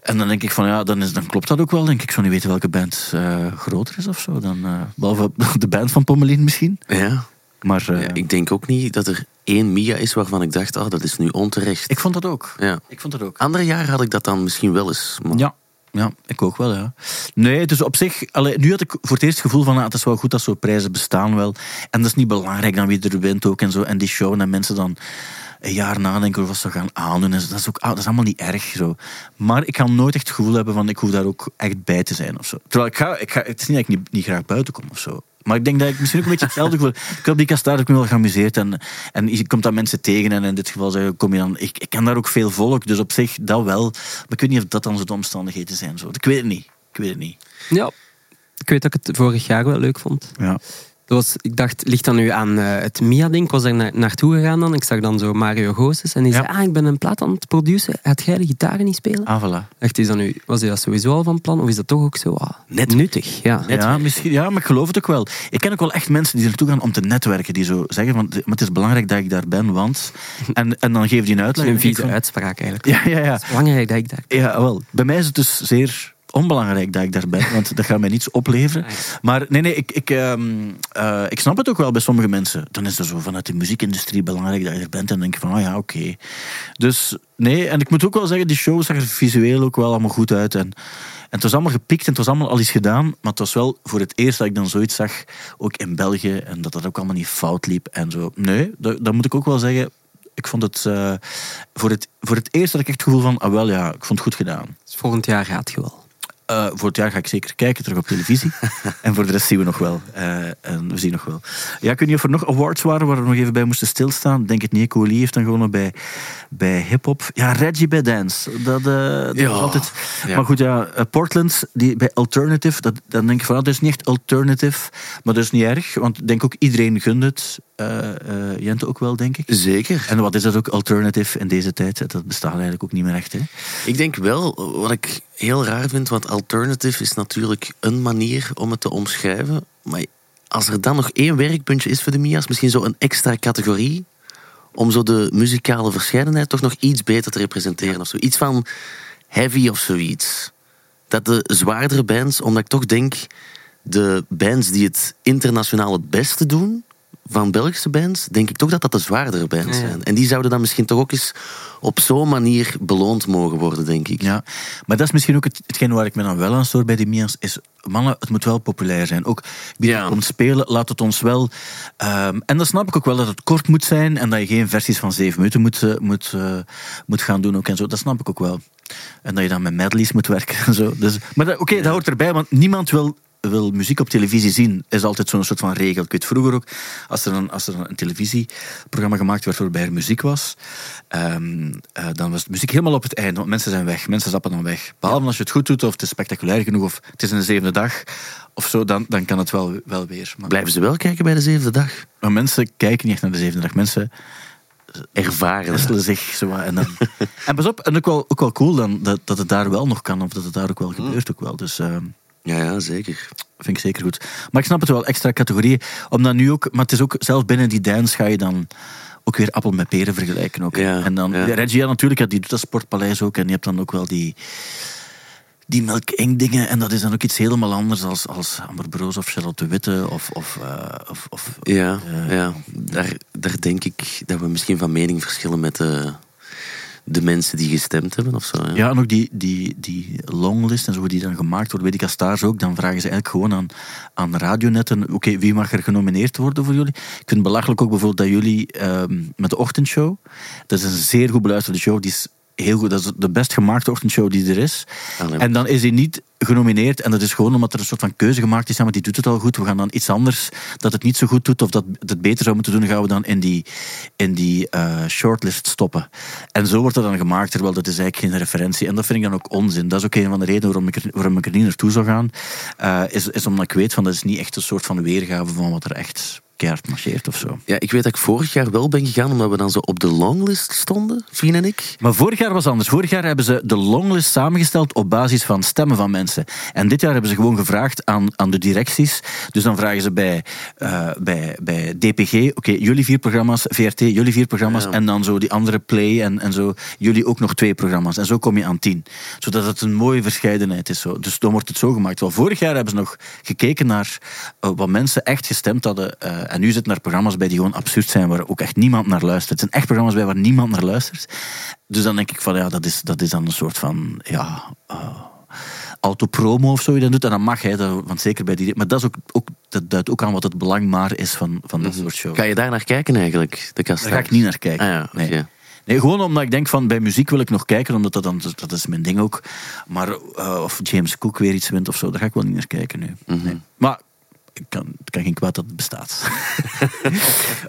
En dan denk ik van, ja, dan, is, dan klopt dat ook wel. Denk ik, ik zou niet weten welke band uh, groter is of zo. Dan, uh, behalve de band van Pommelien misschien. Ja. Maar, uh, ja, ik denk ook niet dat er één Mia is waarvan ik dacht, oh, dat is nu onterecht. Ik vond dat ook. Ja. Ik vond dat ook. Andere jaren had ik dat dan misschien wel eens. Maar... Ja. Ja, ik ook wel, ja. Nee, dus op zich... Allee, nu had ik voor het eerst het gevoel van... Ah, het is wel goed dat zo'n prijzen bestaan wel. En dat is niet belangrijk dan wie er wint ook en zo. En die show en dat mensen dan een jaar nadenken over wat ze gaan aandoen. En zo. Dat is ook, ah, dat is allemaal niet erg. Zo. Maar ik ga nooit echt het gevoel hebben van... Ik hoef daar ook echt bij te zijn of zo. Terwijl ik ga... Ik ga het is niet dat ik niet, niet graag buiten kom of zo. Maar ik denk dat ik misschien ook een beetje hetzelfde gevoel... Ik heb die kastaard, ik me wel geamuseerd. En, en je komt dat mensen tegen. En in dit geval zeg, kom je dan... Ik, ik ken daar ook veel volk, dus op zich dat wel. Maar ik weet niet of dat dan zo de omstandigheden zijn. Zo. Ik weet het niet. Ik weet het niet. Ja. Ik weet dat ik het vorig jaar wel leuk vond. Ja. Dat was, ik dacht, ligt dat nu aan uh, het Mia-ding? Ik was daar na- naartoe gegaan dan. Ik zag dan zo Mario Goossens. En die ja. zei, ah, ik ben een plaat aan het produceren. Gaat jij de gitaren niet spelen? Ah, voilà. Echt, is dat nu, was hij dat sowieso al van plan? Of is dat toch ook zo ah, net nuttig? Ja. Ja, misschien, ja, maar ik geloof het ook wel. Ik ken ook wel echt mensen die er naartoe gaan om te netwerken. Die zo zeggen, want, maar het is belangrijk dat ik daar ben, want... En, en dan geef je een uitleg. Een vieze van... uitspraak eigenlijk. Ja, ja, ja. Het is belangrijk dat ik daar ben. Ja, wel. Bij mij is het dus zeer... onbelangrijk dat ik daar ben, want dat gaat mij niets opleveren. Maar nee, nee, ik, ik, um, uh, ik snap het ook wel bij sommige mensen. Dan is het zo vanuit de muziekindustrie belangrijk dat je er bent en denk je van, oh ja, oké. Okay. Dus nee, en ik moet ook wel zeggen, die show zag er visueel ook wel allemaal goed uit. En, en het was allemaal gepikt en het was allemaal al iets gedaan, maar het was wel voor het eerst dat ik dan zoiets zag, ook in België, en dat dat ook allemaal niet fout liep en zo. Nee, dat, dat moet ik ook wel zeggen. Ik vond het, uh, voor het... Voor het eerst had ik echt het gevoel van, ah wel ja, ik vond het goed gedaan. Dus volgend jaar gaat je wel. Uh, voor het jaar ga ik zeker kijken, terug op televisie. En voor de rest zien we nog wel. Uh, en we zien nog wel. Ja, ik weet niet of er nog awards waren waar we nog even bij moesten stilstaan. Denk het niet. Colie heeft dan gewonnen bij, bij hip-hop. Ja, Reggie bij dance. Dat, uh, dat ja. was altijd... Ja. Maar goed, ja, uh, Portland die, bij alternative. Dat, dan denk ik van, ah, dat is niet echt alternative. Maar dat is niet erg, want ik denk ook iedereen gunt het. Uh, uh, Jente ook wel, denk ik. Zeker. En wat is dat ook, alternative in deze tijd? Dat bestaat eigenlijk ook niet meer echt, hè? Ik denk wel, wat ik heel raar vind, want alternative is natuurlijk een manier om het te omschrijven, maar als er dan nog één werkpuntje is voor de Mia's, misschien zo een extra categorie, om zo de muzikale verscheidenheid toch nog iets beter te representeren, of zo. Iets van heavy of zoiets. Dat de zwaardere bands, omdat ik toch denk, de bands die het internationaal het beste doen, van Belgische bands, denk ik toch dat dat de zwaardere bands zijn. Ja. En die zouden dan misschien toch ook eens op zo'n manier beloond mogen worden, denk ik. Ja, maar dat is misschien ook het, hetgeen waar ik me dan wel aan stoor bij de Mia's, is, mannen, het moet wel populair zijn. Ook, wie ja. komt spelen, laat het ons wel... Um, en dan snap ik ook wel dat het kort moet zijn en dat je geen versies van zeven minuten moet, uh, moet, uh, moet gaan doen ook en zo. Dat snap ik ook wel. En dat je dan met medleys moet werken en zo. Dus, maar oké, okay, ja. dat hoort erbij, want niemand wil... wil muziek op televisie zien, is altijd zo'n soort van regel. Ik weet vroeger ook, als er dan, als er dan een televisieprogramma gemaakt werd waarbij er muziek was, um, uh, dan was de muziek helemaal op het einde, want mensen zijn weg, mensen zappen dan weg. Behalve als je het goed doet, of het is spectaculair genoeg, of het is een zevende dag, of zo, dan, dan kan het wel, wel weer. Maar blijven ze wel kijken bij de zevende dag? Maar mensen kijken niet echt naar de zevende dag. Mensen ervaren zich. Zo, en, dan, en pas op, en ook wel, ook wel cool dan, dat, dat het daar wel nog kan, of dat het daar ook wel gebeurt. Ook wel. Dus... Uh, Ja, ja, zeker. Vind ik zeker goed. Maar ik snap het wel, extra categorieën. Omdat nu ook, maar het is ook, zelfs binnen die dance ga je dan ook weer appel met peren vergelijken. Ook. Ja, en dan, ja. Regia natuurlijk, ja, die doet dat Sportpaleis ook. En je hebt dan ook wel die, die Milk Inc dingen. En dat is dan ook iets helemaal anders als, als Amber Broos of Charlotte Witte. Of, of, uh, of, of, ja, uh, ja. Daar, daar denk ik dat we misschien van mening verschillen met... Uh... de mensen die gestemd hebben of zo. Ja, ja en ook die, die, die longlist en zo die dan gemaakt wordt, weet ik als daar ook, dan vragen ze eigenlijk gewoon aan, aan radionetten, oké, okay, wie mag er genomineerd worden voor jullie? Ik vind het belachelijk ook bijvoorbeeld dat jullie um, met de ochtendshow, dat is een zeer goed beluisterde show, die is heel goed, dat is de best gemaakte ochtendshow die er is. Allee. En dan is hij niet genomineerd en dat is gewoon omdat er een soort van keuze gemaakt is, ja, maar die doet het al goed, we gaan dan iets anders dat het niet zo goed doet of dat het beter zou moeten doen, gaan we dan in die, in die uh, shortlist stoppen. En zo wordt dat dan gemaakt, terwijl dat is eigenlijk geen referentie. En dat vind ik dan ook onzin. Dat is ook een van de redenen waarom ik er, waarom ik er niet naartoe zou gaan, uh, is, is omdat ik weet van dat is niet echt een soort van weergave van wat er echt keihard marcheert of zo. Ja, ik weet dat ik vorig jaar wel ben gegaan, omdat we dan zo op de longlist stonden, Fien en ik. Maar vorig jaar was anders. Vorig jaar hebben ze de longlist samengesteld op basis van stemmen van mensen. En dit jaar hebben ze gewoon gevraagd aan, aan de directies. Dus dan vragen ze bij, uh, bij, bij D P G, oké, okay, jullie vier programma's, V R T, jullie vier programma's, ja. En dan zo die andere Play en, en zo, jullie ook nog twee programma's. En zo kom je aan tien. Zodat het een mooie verscheidenheid is. Zo. Dus dan wordt het zo gemaakt. Wel, vorig jaar hebben ze nog gekeken naar uh, wat mensen echt gestemd hadden uh, Uh, en nu zitten er programma's bij die gewoon absurd zijn, waar ook echt niemand naar luistert. Het zijn echt programma's bij waar niemand naar luistert. Dus dan denk ik van, ja, dat is, dat is dan een soort van, ja... Uh, autopromo of zo je dat doet, en dat mag, hè, dat, want zeker bij die... Maar dat, is ook, ook, dat duidt ook aan wat het belang maar is van, van dat soort show. Ga je daar naar kijken eigenlijk? De daar ga ik niet naar kijken. Ah, ja, nee. Okay. Nee, gewoon omdat ik denk van, bij muziek wil ik nog kijken, omdat dat dan, dat is mijn ding ook. Maar uh, of James Cook weer iets wint of zo, daar ga ik wel niet naar kijken nu. Mm-hmm. Nee. Maar ik kan, het kan geen kwaad dat het bestaat.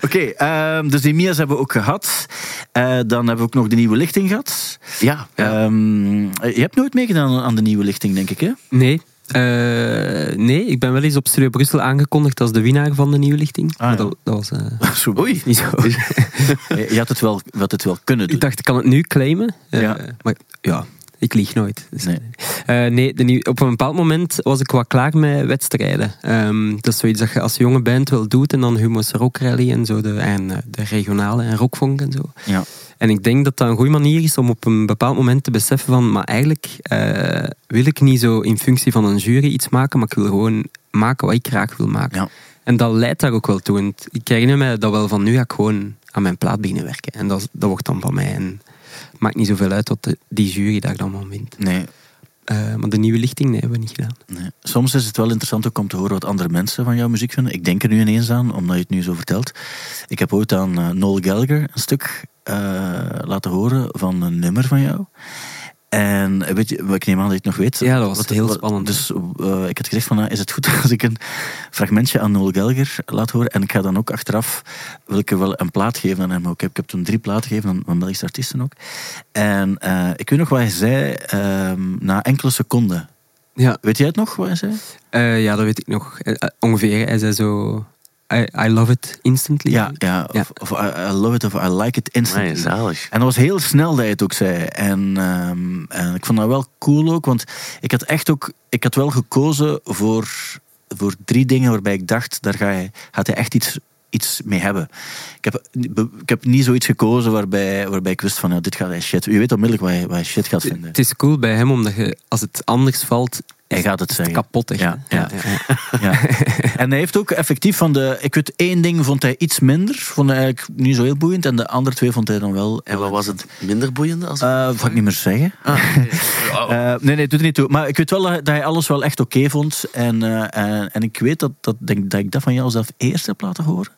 Oké, okay, um, dus die M I A's hebben we ook gehad. Uh, dan hebben we ook nog de nieuwe lichting gehad. Ja. ja. Um, je hebt nooit meegedaan aan de nieuwe lichting, denk ik, hè? Nee. Uh, nee, ik ben wel eens op Studio Brussel aangekondigd als de winnaar van de nieuwe lichting. Ah, ja. dat, dat was... Uh, zo, oei. Niet zo. Je had het wel, had het wel kunnen doen. Ik dacht, ik kan het nu claimen. Uh, ja. Maar ja... Ik lieg nooit. Dus nee. Uh, nee, de nieuw... Op een bepaald moment was ik wat klaar met wedstrijden. Um, dat is zoiets dat je als jonge band wel doet. En dan Humo's Rock Rally en zo. De, en de regionale en Rockvonk en zo. Ja. En ik denk dat dat een goede manier is om op een bepaald moment te beseffen van... Maar eigenlijk uh, wil ik niet zo in functie van een jury iets maken. Maar ik wil gewoon maken wat ik graag wil maken. Ja. En dat leidt daar ook wel toe. En ik herinner me dat wel van nu ga ik gewoon aan mijn plaat beginnen werken. En dat, dat wordt dan van mij... En, maakt niet zoveel uit wat de, die jury daar dan van wint. Nee. Uh, maar de nieuwe lichting, nee, hebben we niet gedaan. Nee. Soms is het wel interessant ook om te horen wat andere mensen van jouw muziek vinden. Ik denk er nu ineens aan, omdat je het nu zo vertelt. Ik heb ooit aan uh, Noel Gallagher een stuk uh, laten horen van een nummer van jou. En weet je, ik neem aan dat je het nog weet. Ja, dat was wat, heel wat, spannend. Dus uh, ik had gezegd van, uh, is het goed als ik een fragmentje aan Noel Gallagher laat horen? En ik ga dan ook achteraf, wil ik er wel een plaat geven aan hem ook. Ik heb, ik heb toen drie platen gegeven aan, aan Belgische artiesten ook. En uh, ik weet nog wat hij zei uh, na enkele seconden. Ja. Weet jij het nog, wat hij zei? Uh, ja, dat weet ik nog. Uh, ongeveer, hij zei zo... I, I love it instantly. Ja, ja, ja. Of, of I, I love it of I like it instantly. Nee, zalig. En dat was heel snel dat je het ook zei. En, um, en ik vond dat wel cool ook, want ik had echt ook... Ik had wel gekozen voor, voor drie dingen waarbij ik dacht, daar ga je, gaat hij echt iets, iets mee hebben. Ik heb, ik heb niet zoiets gekozen waarbij, waarbij ik wist van, ja, dit gaat hij shit. Je weet onmiddellijk waar je, waar je shit gaat vinden. Het is cool bij hem, omdat je, als het anders valt... Hij gaat het zeggen. Kapot, echt. Ja, ja. Ja, ja. Ja. En hij heeft ook effectief van de... Ik weet, één ding vond hij iets minder. Vond hij eigenlijk niet zo heel boeiend. En de andere twee vond hij dan wel... En wat was het minder boeiende? Als... Uh, dat ga ik niet meer zeggen. Ah. uh, nee, nee, doet er niet toe. Maar ik weet wel dat hij alles wel echt oké okay vond. En, uh, en, en ik weet dat, dat, denk, dat ik dat van jou zelf eerst heb laten horen.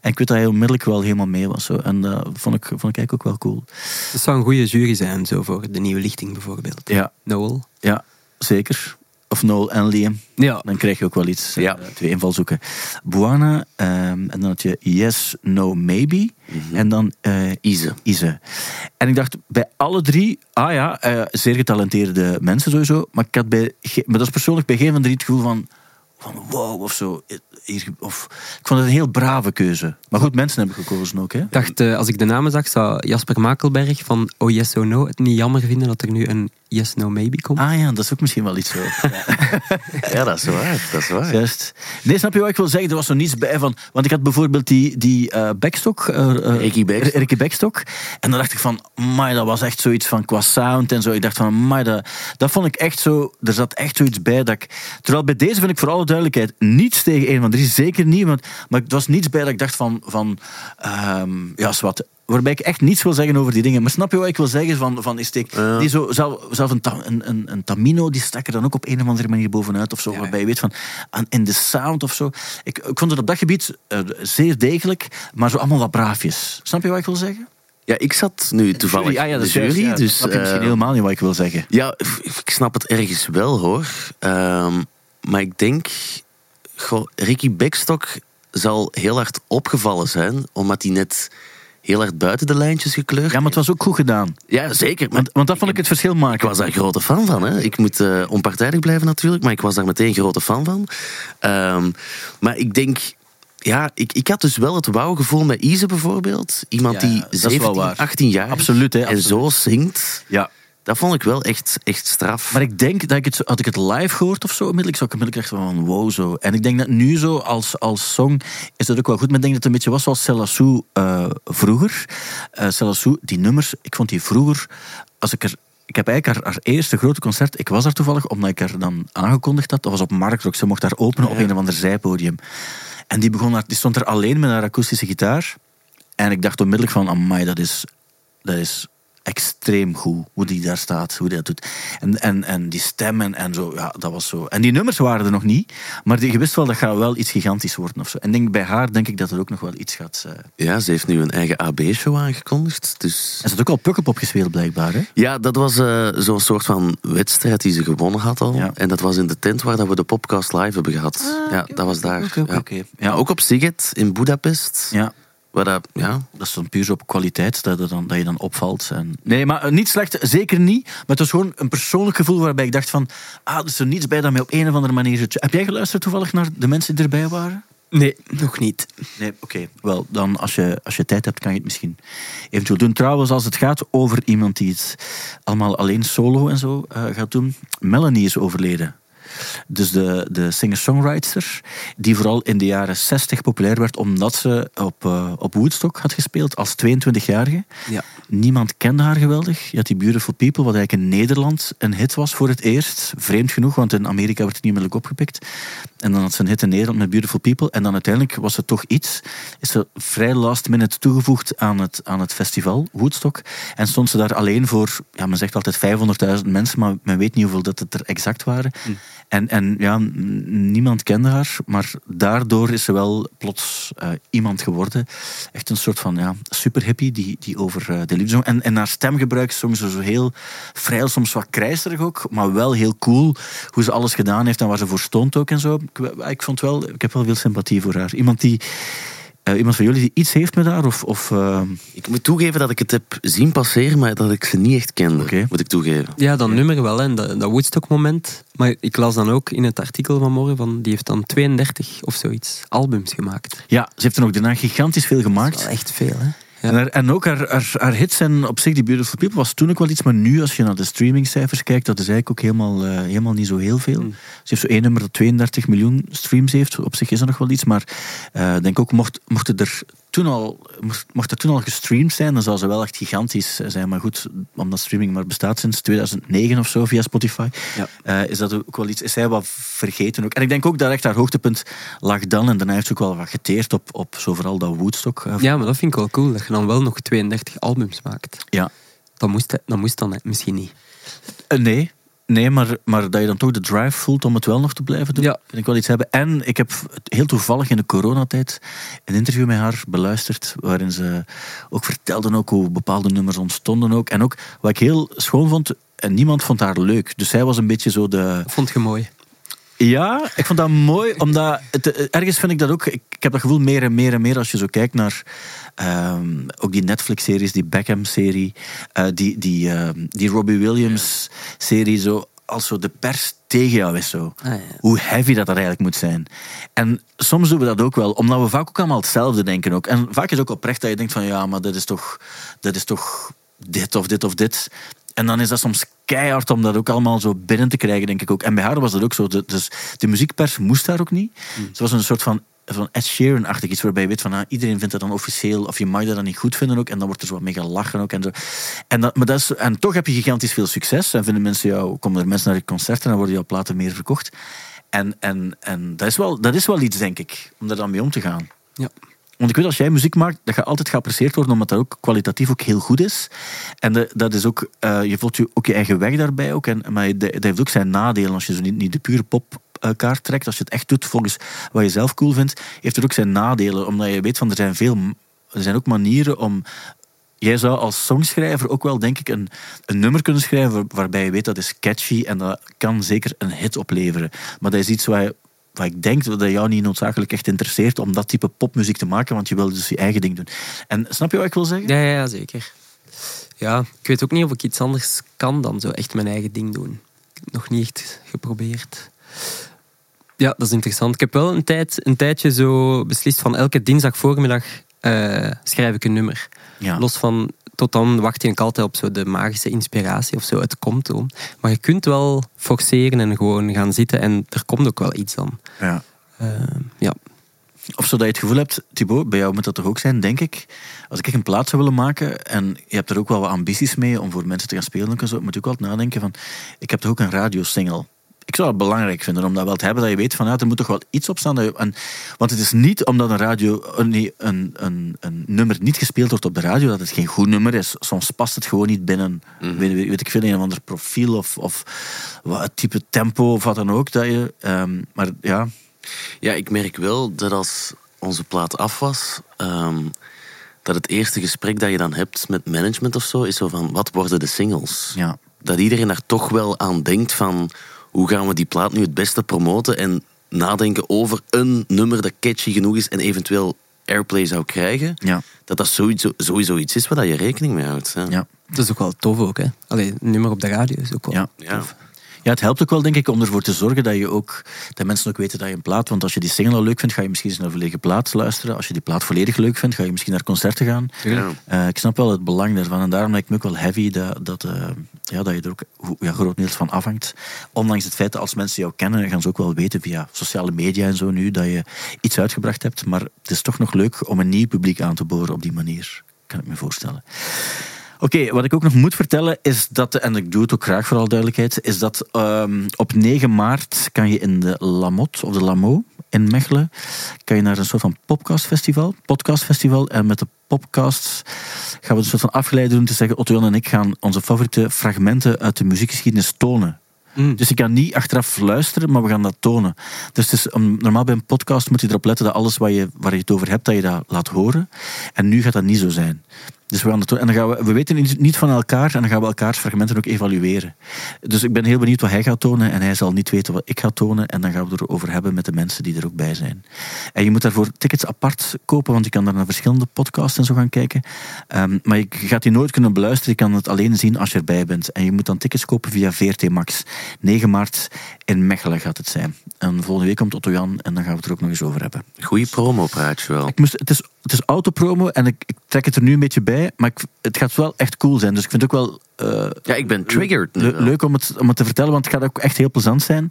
En ik weet dat hij onmiddellijk wel helemaal mee was. Zo. En dat uh, vond ik, vond ik eigenlijk ook wel cool. Dat zou een goede jury zijn, zo voor de nieuwe lichting bijvoorbeeld. Ja. Noel. Ja, zeker. Of Noel en Liam. Ja. Dan krijg je ook wel iets. Ja. Uh, twee invalshoeken. Buana. Um, en dan had je Yes, No, Maybe. Mm-hmm. En dan uh, Ize. Ize. En ik dacht bij alle drie... Ah ja, uh, zeer getalenteerde mensen sowieso. Maar ik had bij... Ge- maar dat is persoonlijk bij geen van drie het gevoel van... Van wow, of zo. Hier, of, ik vond het een heel brave keuze. Maar goed, mensen hebben gekozen ook. Hè? Ik dacht, uh, als ik de namen zag, zou Jasper Makelberg van Oh Yes, Oh No het niet jammer vinden dat er nu een Yes, No, Maybe komt. Ah ja, dat is ook misschien wel iets zo. Ja, dat is waar. Dat is waar. Just. Nee, snap je wat ik wil zeggen? Er was zo niets bij van... Want ik had bijvoorbeeld die, die uh, Backstock. Uh, uh, Ricky Backstock. R- Ricky Backstock. En dan dacht ik van, amai, dat was echt zoiets van qua sound en zo. Ik dacht van, amai, dat, dat vond ik echt zo... Er zat echt zoiets bij dat ik... Terwijl bij deze vind ik voor alle duidelijkheid niets tegen een van de zeker niet, want, maar het was niets bij dat ik dacht van, van um, ja, zwart. Waarbij ik echt niets wil zeggen over die dingen. Maar snap je wat ik wil zeggen? Van, van is die, uh. die zo, zelf, zelf een, tam, een, een, een Tamino, die stak er dan ook op een of andere manier bovenuit. Of zo, ja. Waarbij je weet van, in de sound of zo. Ik, ik vond het op dat gebied uh, zeer degelijk, maar zo allemaal wat braafjes. Snap je wat ik wil zeggen? Ja, ik zat nu toevallig in ah, ja, de jury, juist, ja. Dus... Snap je uh, misschien helemaal niet wat ik wil zeggen? Ja, ik snap het ergens wel, hoor. Uh, maar ik denk... Goh, Ricky Backstock zal heel hard opgevallen zijn, omdat hij net heel hard buiten de lijntjes gekleurd. Ja, maar het was ook goed gedaan. Ja, zeker. Maar want, want dat vond ik, ik het verschil maken. Ik was daar grote fan van. Hè. Ik moet uh, onpartijdig blijven natuurlijk, maar ik was daar meteen grote fan van. Um, maar ik denk... Ja, ik, ik had dus wel het wauwgevoel met Ize bijvoorbeeld. Iemand ja, die zeventien, achttien jaar absoluut, hè, en absoluut. Zo zingt... Ja. Dat vond ik wel echt, echt straf. Maar ik denk dat ik het, had ik het live gehoord of zo, onmiddellijk zou ik onmiddellijk echt van wow zo. En ik denk dat nu zo als, als song is dat ook wel goed. Maar ik denk dat het een beetje was zoals Selassou uh, vroeger. Uh, Selassou, die nummers, ik vond die vroeger, als ik er... Ik heb eigenlijk haar, haar eerste grote concert... Ik was daar toevallig, omdat ik haar dan aangekondigd had. Dat was op Marktrock. Ze mocht daar openen op een of ander zijpodium. En die, begon, die stond er alleen met haar akoestische gitaar. En ik dacht onmiddellijk van, amai, dat is, dat is extreem goed. Hoe die daar staat, hoe die dat doet. En, en, en die stem en, en zo, ja, dat was zo. En die nummers waren er nog niet. Maar die, je wist wel, dat gaat wel iets gigantisch worden of zo. En denk, bij haar denk ik dat er ook nog wel iets gaat... Uh... Ja, ze heeft nu een eigen A B-show aangekondigd. Dus... En ze had ook al Pukkelpop gespeeld, blijkbaar, hè? Ja, dat was uh, zo'n soort van wedstrijd die ze gewonnen had al. Ja. En dat was in de tent waar dat we de podcast live hebben gehad. Ah, ja, okay, dat was daar. Okay, okay, ja. Okay. Ja, ook op Siget, in Budapest. Ja. Dat, ja. dat is dan puur zo op kwaliteit dat, dan, dat je dan opvalt. En... Nee, maar niet slecht, zeker niet. Maar het was gewoon een persoonlijk gevoel waarbij ik dacht van... Ah, er is er niets bij dat mij op een of andere manier... Heb jij geluisterd toevallig naar de mensen die erbij waren? Nee, nog niet. Nee, oké. Okay. Wel, dan als je, als je tijd hebt, kan je het misschien eventueel doen. Trouwens, als het gaat over iemand die het allemaal alleen solo en zo uh, gaat doen... Melanie is overleden. Dus de, de singer-songwriter, die vooral in de jaren zestig populair werd omdat ze op, uh, op Woodstock had gespeeld als tweeëntwintigjarige. Ja. Niemand kende haar geweldig. Je had die Beautiful People, wat eigenlijk in Nederland een hit was voor het eerst. Vreemd genoeg, want in Amerika werd het niet onmiddellijk opgepikt. En dan had ze een hit in Nederland met Beautiful People. En dan uiteindelijk was ze toch iets. Is ze vrij last minute toegevoegd aan het, aan het festival Woodstock. En stond ze daar alleen voor, ja, men zegt altijd vijfhonderdduizend mensen, maar men weet niet hoeveel dat het er exact waren. Hm. En, en ja, niemand kende haar, maar daardoor is ze wel plots uh, iemand geworden. Echt een soort van ja, superhippie die, die over uh, de liefde zong. En, en haar stemgebruik zong ze zo heel vrij, soms wat krijsterig ook, maar wel heel cool. Hoe ze alles gedaan heeft en waar ze voor stond ook en zo. Ik, ik vond wel, ik heb wel veel sympathie voor haar. Iemand die... Uh, iemand van jullie die iets heeft met haar? Of, of, uh... Ik moet toegeven dat ik het heb zien passeren, maar dat ik ze niet echt kende. Okay. Moet ik toegeven. Ja, dat nummer wel, hè. Dat, dat Woodstock-moment. Maar ik las dan ook in het artikel van morgen, van, die heeft dan tweeëndertig of zoiets albums gemaakt. Ja, ze heeft er ook daarna gigantisch veel gemaakt. Echt veel, hè. Ja. En, haar, en ook haar, haar, haar hits en op zich die Beautiful People was toen ook wel iets, maar nu als je naar de streamingcijfers kijkt, dat is eigenlijk ook helemaal, uh, helemaal niet zo heel veel. Mm. Ze heeft zo één nummer dat tweeëndertig miljoen streams heeft, op zich is dat nog wel iets, maar ik uh, denk ook, mocht, mocht, er toen al, mocht, mocht er toen al gestreamd zijn, dan zou ze wel echt gigantisch zijn, maar goed, omdat streaming maar bestaat sinds tweeduizend negen of zo via Spotify, ja. uh, is dat ook wel iets, is zij wat vergeten ook. En ik denk ook dat echt haar hoogtepunt lag dan, en daarna heeft ze ook wel wat geteerd op, op zo vooral dat Woodstock. Uh, ja, maar dat vind ik wel cool, dan wel nog tweeëndertig albums maakt. Ja. Dat moest, dat moest dan misschien niet. Uh, nee, nee maar, maar dat je dan toch de drive voelt om het wel nog te blijven doen. Ja. Vind ik wel iets hebben. En ik heb heel toevallig in de coronatijd een interview met haar beluisterd, waarin ze ook vertelden ook hoe bepaalde nummers ontstonden ook. En ook wat ik heel schoon vond, en niemand vond haar leuk. Dus zij was een beetje zo de... Vond je mooi? Ja, ik vond dat mooi, omdat het, ergens vind ik dat ook... Ik heb dat gevoel meer en meer en meer als je zo kijkt naar... Um, ook die Netflix-series, die Beckham-serie, uh, die, die, uh, die Robbie Williams-serie, zo, als zo de pers tegen jou is. Zo. Ah, ja. Hoe heavy dat, dat eigenlijk moet zijn. En soms doen we dat ook wel, omdat we vaak ook allemaal hetzelfde denken. Ook. En vaak is het ook oprecht dat je denkt van, ja, maar dat is toch, dat is toch dit of dit of dit... En dan is dat soms keihard om dat ook allemaal zo binnen te krijgen, denk ik ook. En bij haar was dat ook zo. Dus de muziekpers moest daar ook niet. Mm. Ze was een soort van, van Ed Sheeran-achtig iets, waarbij je weet van, ah, iedereen vindt dat dan officieel, of je mag dat dan niet goed vinden ook, en dan wordt er zo wat mee gelachen ook. En, zo. En, dat, maar dat is, en toch heb je gigantisch veel succes. En vinden mensen jou, komen er mensen naar je concerten en dan worden jouw platen meer verkocht. En, en, en dat, is wel, dat is wel iets, denk ik, om daar dan mee om te gaan. Ja. Want ik weet, als jij muziek maakt, dat gaat altijd geapprecieerd worden, omdat dat ook kwalitatief ook heel goed is. En de, dat is ook, uh, je voelt je ook je eigen weg daarbij ook. En, maar dat heeft ook zijn nadelen als je zo niet, niet de pure popkaart trekt. Als je het echt doet volgens wat je zelf cool vindt, heeft het ook zijn nadelen. Omdat je weet van, er zijn veel, er zijn ook manieren om... Jij zou als songschrijver ook wel, denk ik, een, een nummer kunnen schrijven waar, waarbij je weet dat is catchy en dat kan zeker een hit opleveren. Maar dat is iets waar je... Wat ik denk dat jou niet noodzakelijk echt interesseert om dat type popmuziek te maken, want je wil dus je eigen ding doen. En snap je wat ik wil zeggen? Ja, ja, zeker. Ja, ik weet ook niet of ik iets anders kan dan zo echt mijn eigen ding doen. Nog niet echt geprobeerd. Ja, dat is interessant. Ik heb wel een, tijd, een tijdje zo beslist van elke dinsdag voormiddag uh, schrijf ik een nummer. Ja. Los van, tot dan wacht je altijd op zo de magische inspiratie of zo. Het komt erom. Maar je kunt wel forceren en gewoon gaan zitten en er komt ook wel iets dan. Ja. Uh, ja. Of zodat je het gevoel hebt, Thibault, bij jou moet dat toch ook zijn, denk ik. Als ik echt een plaat zou willen maken en je hebt er ook wel wat ambities mee om voor mensen te gaan spelen en zo, moet je ook altijd nadenken van, ik heb toch ook een radiosingle. Ik zou het belangrijk vinden om dat wel te hebben, dat je weet vanuit, er moet toch wel iets op staan. Dat je, en, want het is niet omdat een, radio, nee, een, een, een nummer niet gespeeld wordt op de radio, dat het geen goed nummer is. Soms past het gewoon niet binnen, mm-hmm. weet, weet, weet ik veel, een of ander profiel of, of wat, type tempo of wat dan ook. Dat je, um, maar ja... Ja, ik merk wel dat als onze plaat af was, um, dat het eerste gesprek dat je dan hebt met management of zo, is zo van, wat worden de singles? Ja. Dat iedereen daar toch wel aan denkt van, hoe gaan we die plaat nu het beste promoten en nadenken over een nummer dat catchy genoeg is en eventueel airplay zou krijgen. Ja. Dat dat sowieso, sowieso iets is waar je rekening mee houdt. Ja. Ja. Dat is ook wel tof ook, hè? Allee, een nummer op de radio is ook wel ja. tof. Ja. Ja, het helpt ook wel, denk ik, om ervoor te zorgen dat, je ook, dat mensen ook weten dat je een plaat... Want als je die single al leuk vindt, ga je misschien eens naar een volledige plaat luisteren. Als je die plaat volledig leuk vindt, ga je misschien naar concerten gaan. Ja. Uh, ik snap wel het belang daarvan. En daarom lijkt me ook wel heavy dat, dat, uh, ja, dat je er ook ja, grotendeels van afhangt. Ondanks het feit dat als mensen jou kennen, gaan ze ook wel weten via sociale media en zo nu, dat je iets uitgebracht hebt. Maar het is toch nog leuk om een nieuw publiek aan te boren op die manier. Kan ik me voorstellen. Oké, okay, wat ik ook nog moet vertellen is dat, en ik doe het ook graag voor alle duidelijkheid, is dat um, op negen maart kan je in de Lamotte, of de Lamo in Mechelen, kan je naar een soort van podcastfestival, podcastfestival, en met de podcasts gaan we een soort van afgeleid doen te zeggen, Otto-Jan en ik gaan onze favoriete fragmenten uit de muziekgeschiedenis tonen. Mm. Dus je kan niet achteraf luisteren, maar we gaan dat tonen. Dus het is, normaal bij een podcast moet je erop letten dat alles waar je, waar je het over hebt, dat je dat laat horen. En nu gaat dat niet zo zijn. Dus we gaan dat, en dan gaan we, we weten niet van elkaar en dan gaan we elkaars fragmenten ook evalueren. Dus ik ben heel benieuwd wat hij gaat tonen en hij zal niet weten wat ik ga tonen en dan gaan we erover hebben met de mensen die er ook bij zijn. En je moet daarvoor tickets apart kopen, want je kan daar naar verschillende podcasts en zo gaan kijken. Um, maar je gaat die nooit kunnen beluisteren, je kan het alleen zien als je erbij bent. En je moet dan tickets kopen via V R T Max. negen maart in Mechelen gaat het zijn. En volgende week komt Otto-Jan en dan gaan we het er ook nog eens over hebben. Goeie promo-praatje wel. Ik moest, het is, het is autopromo en ik, ik trek het er nu een beetje bij. Maar ik, het gaat wel echt cool zijn. Dus ik vind het ook wel... Uh, ja, ik ben triggered. Le- leuk om het, om het te vertellen, want het gaat ook echt heel plezant zijn.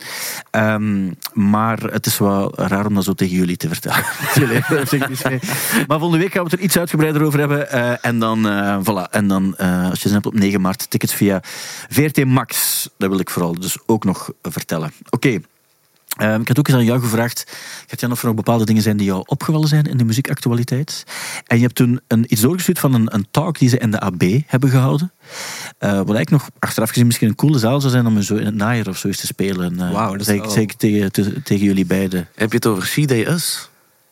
Um, maar het is wel raar om dat zo tegen jullie te vertellen. Maar volgende week gaan we het er iets uitgebreider over hebben. Uh, en dan, uh, voilà. En dan uh, als je snapt op negen maart, tickets via V R T Max. Dat wil ik vooral dus ook nog vertellen. Oké. Okay. Um, ik had ook eens aan jou gevraagd, Gert-Jan, of er nog bepaalde dingen zijn die jou opgevallen zijn in de muziekactualiteit. En je hebt toen een, iets doorgestuurd van een, een talk die ze in de A B hebben gehouden. Uh, wat eigenlijk nog achteraf gezien misschien een coole zaal zou zijn om zo in het najaar of zo eens te spelen. Uh, Wauw, dat zeg, wel... zeg ik tegen, te, tegen jullie beiden. Heb je het over C D S?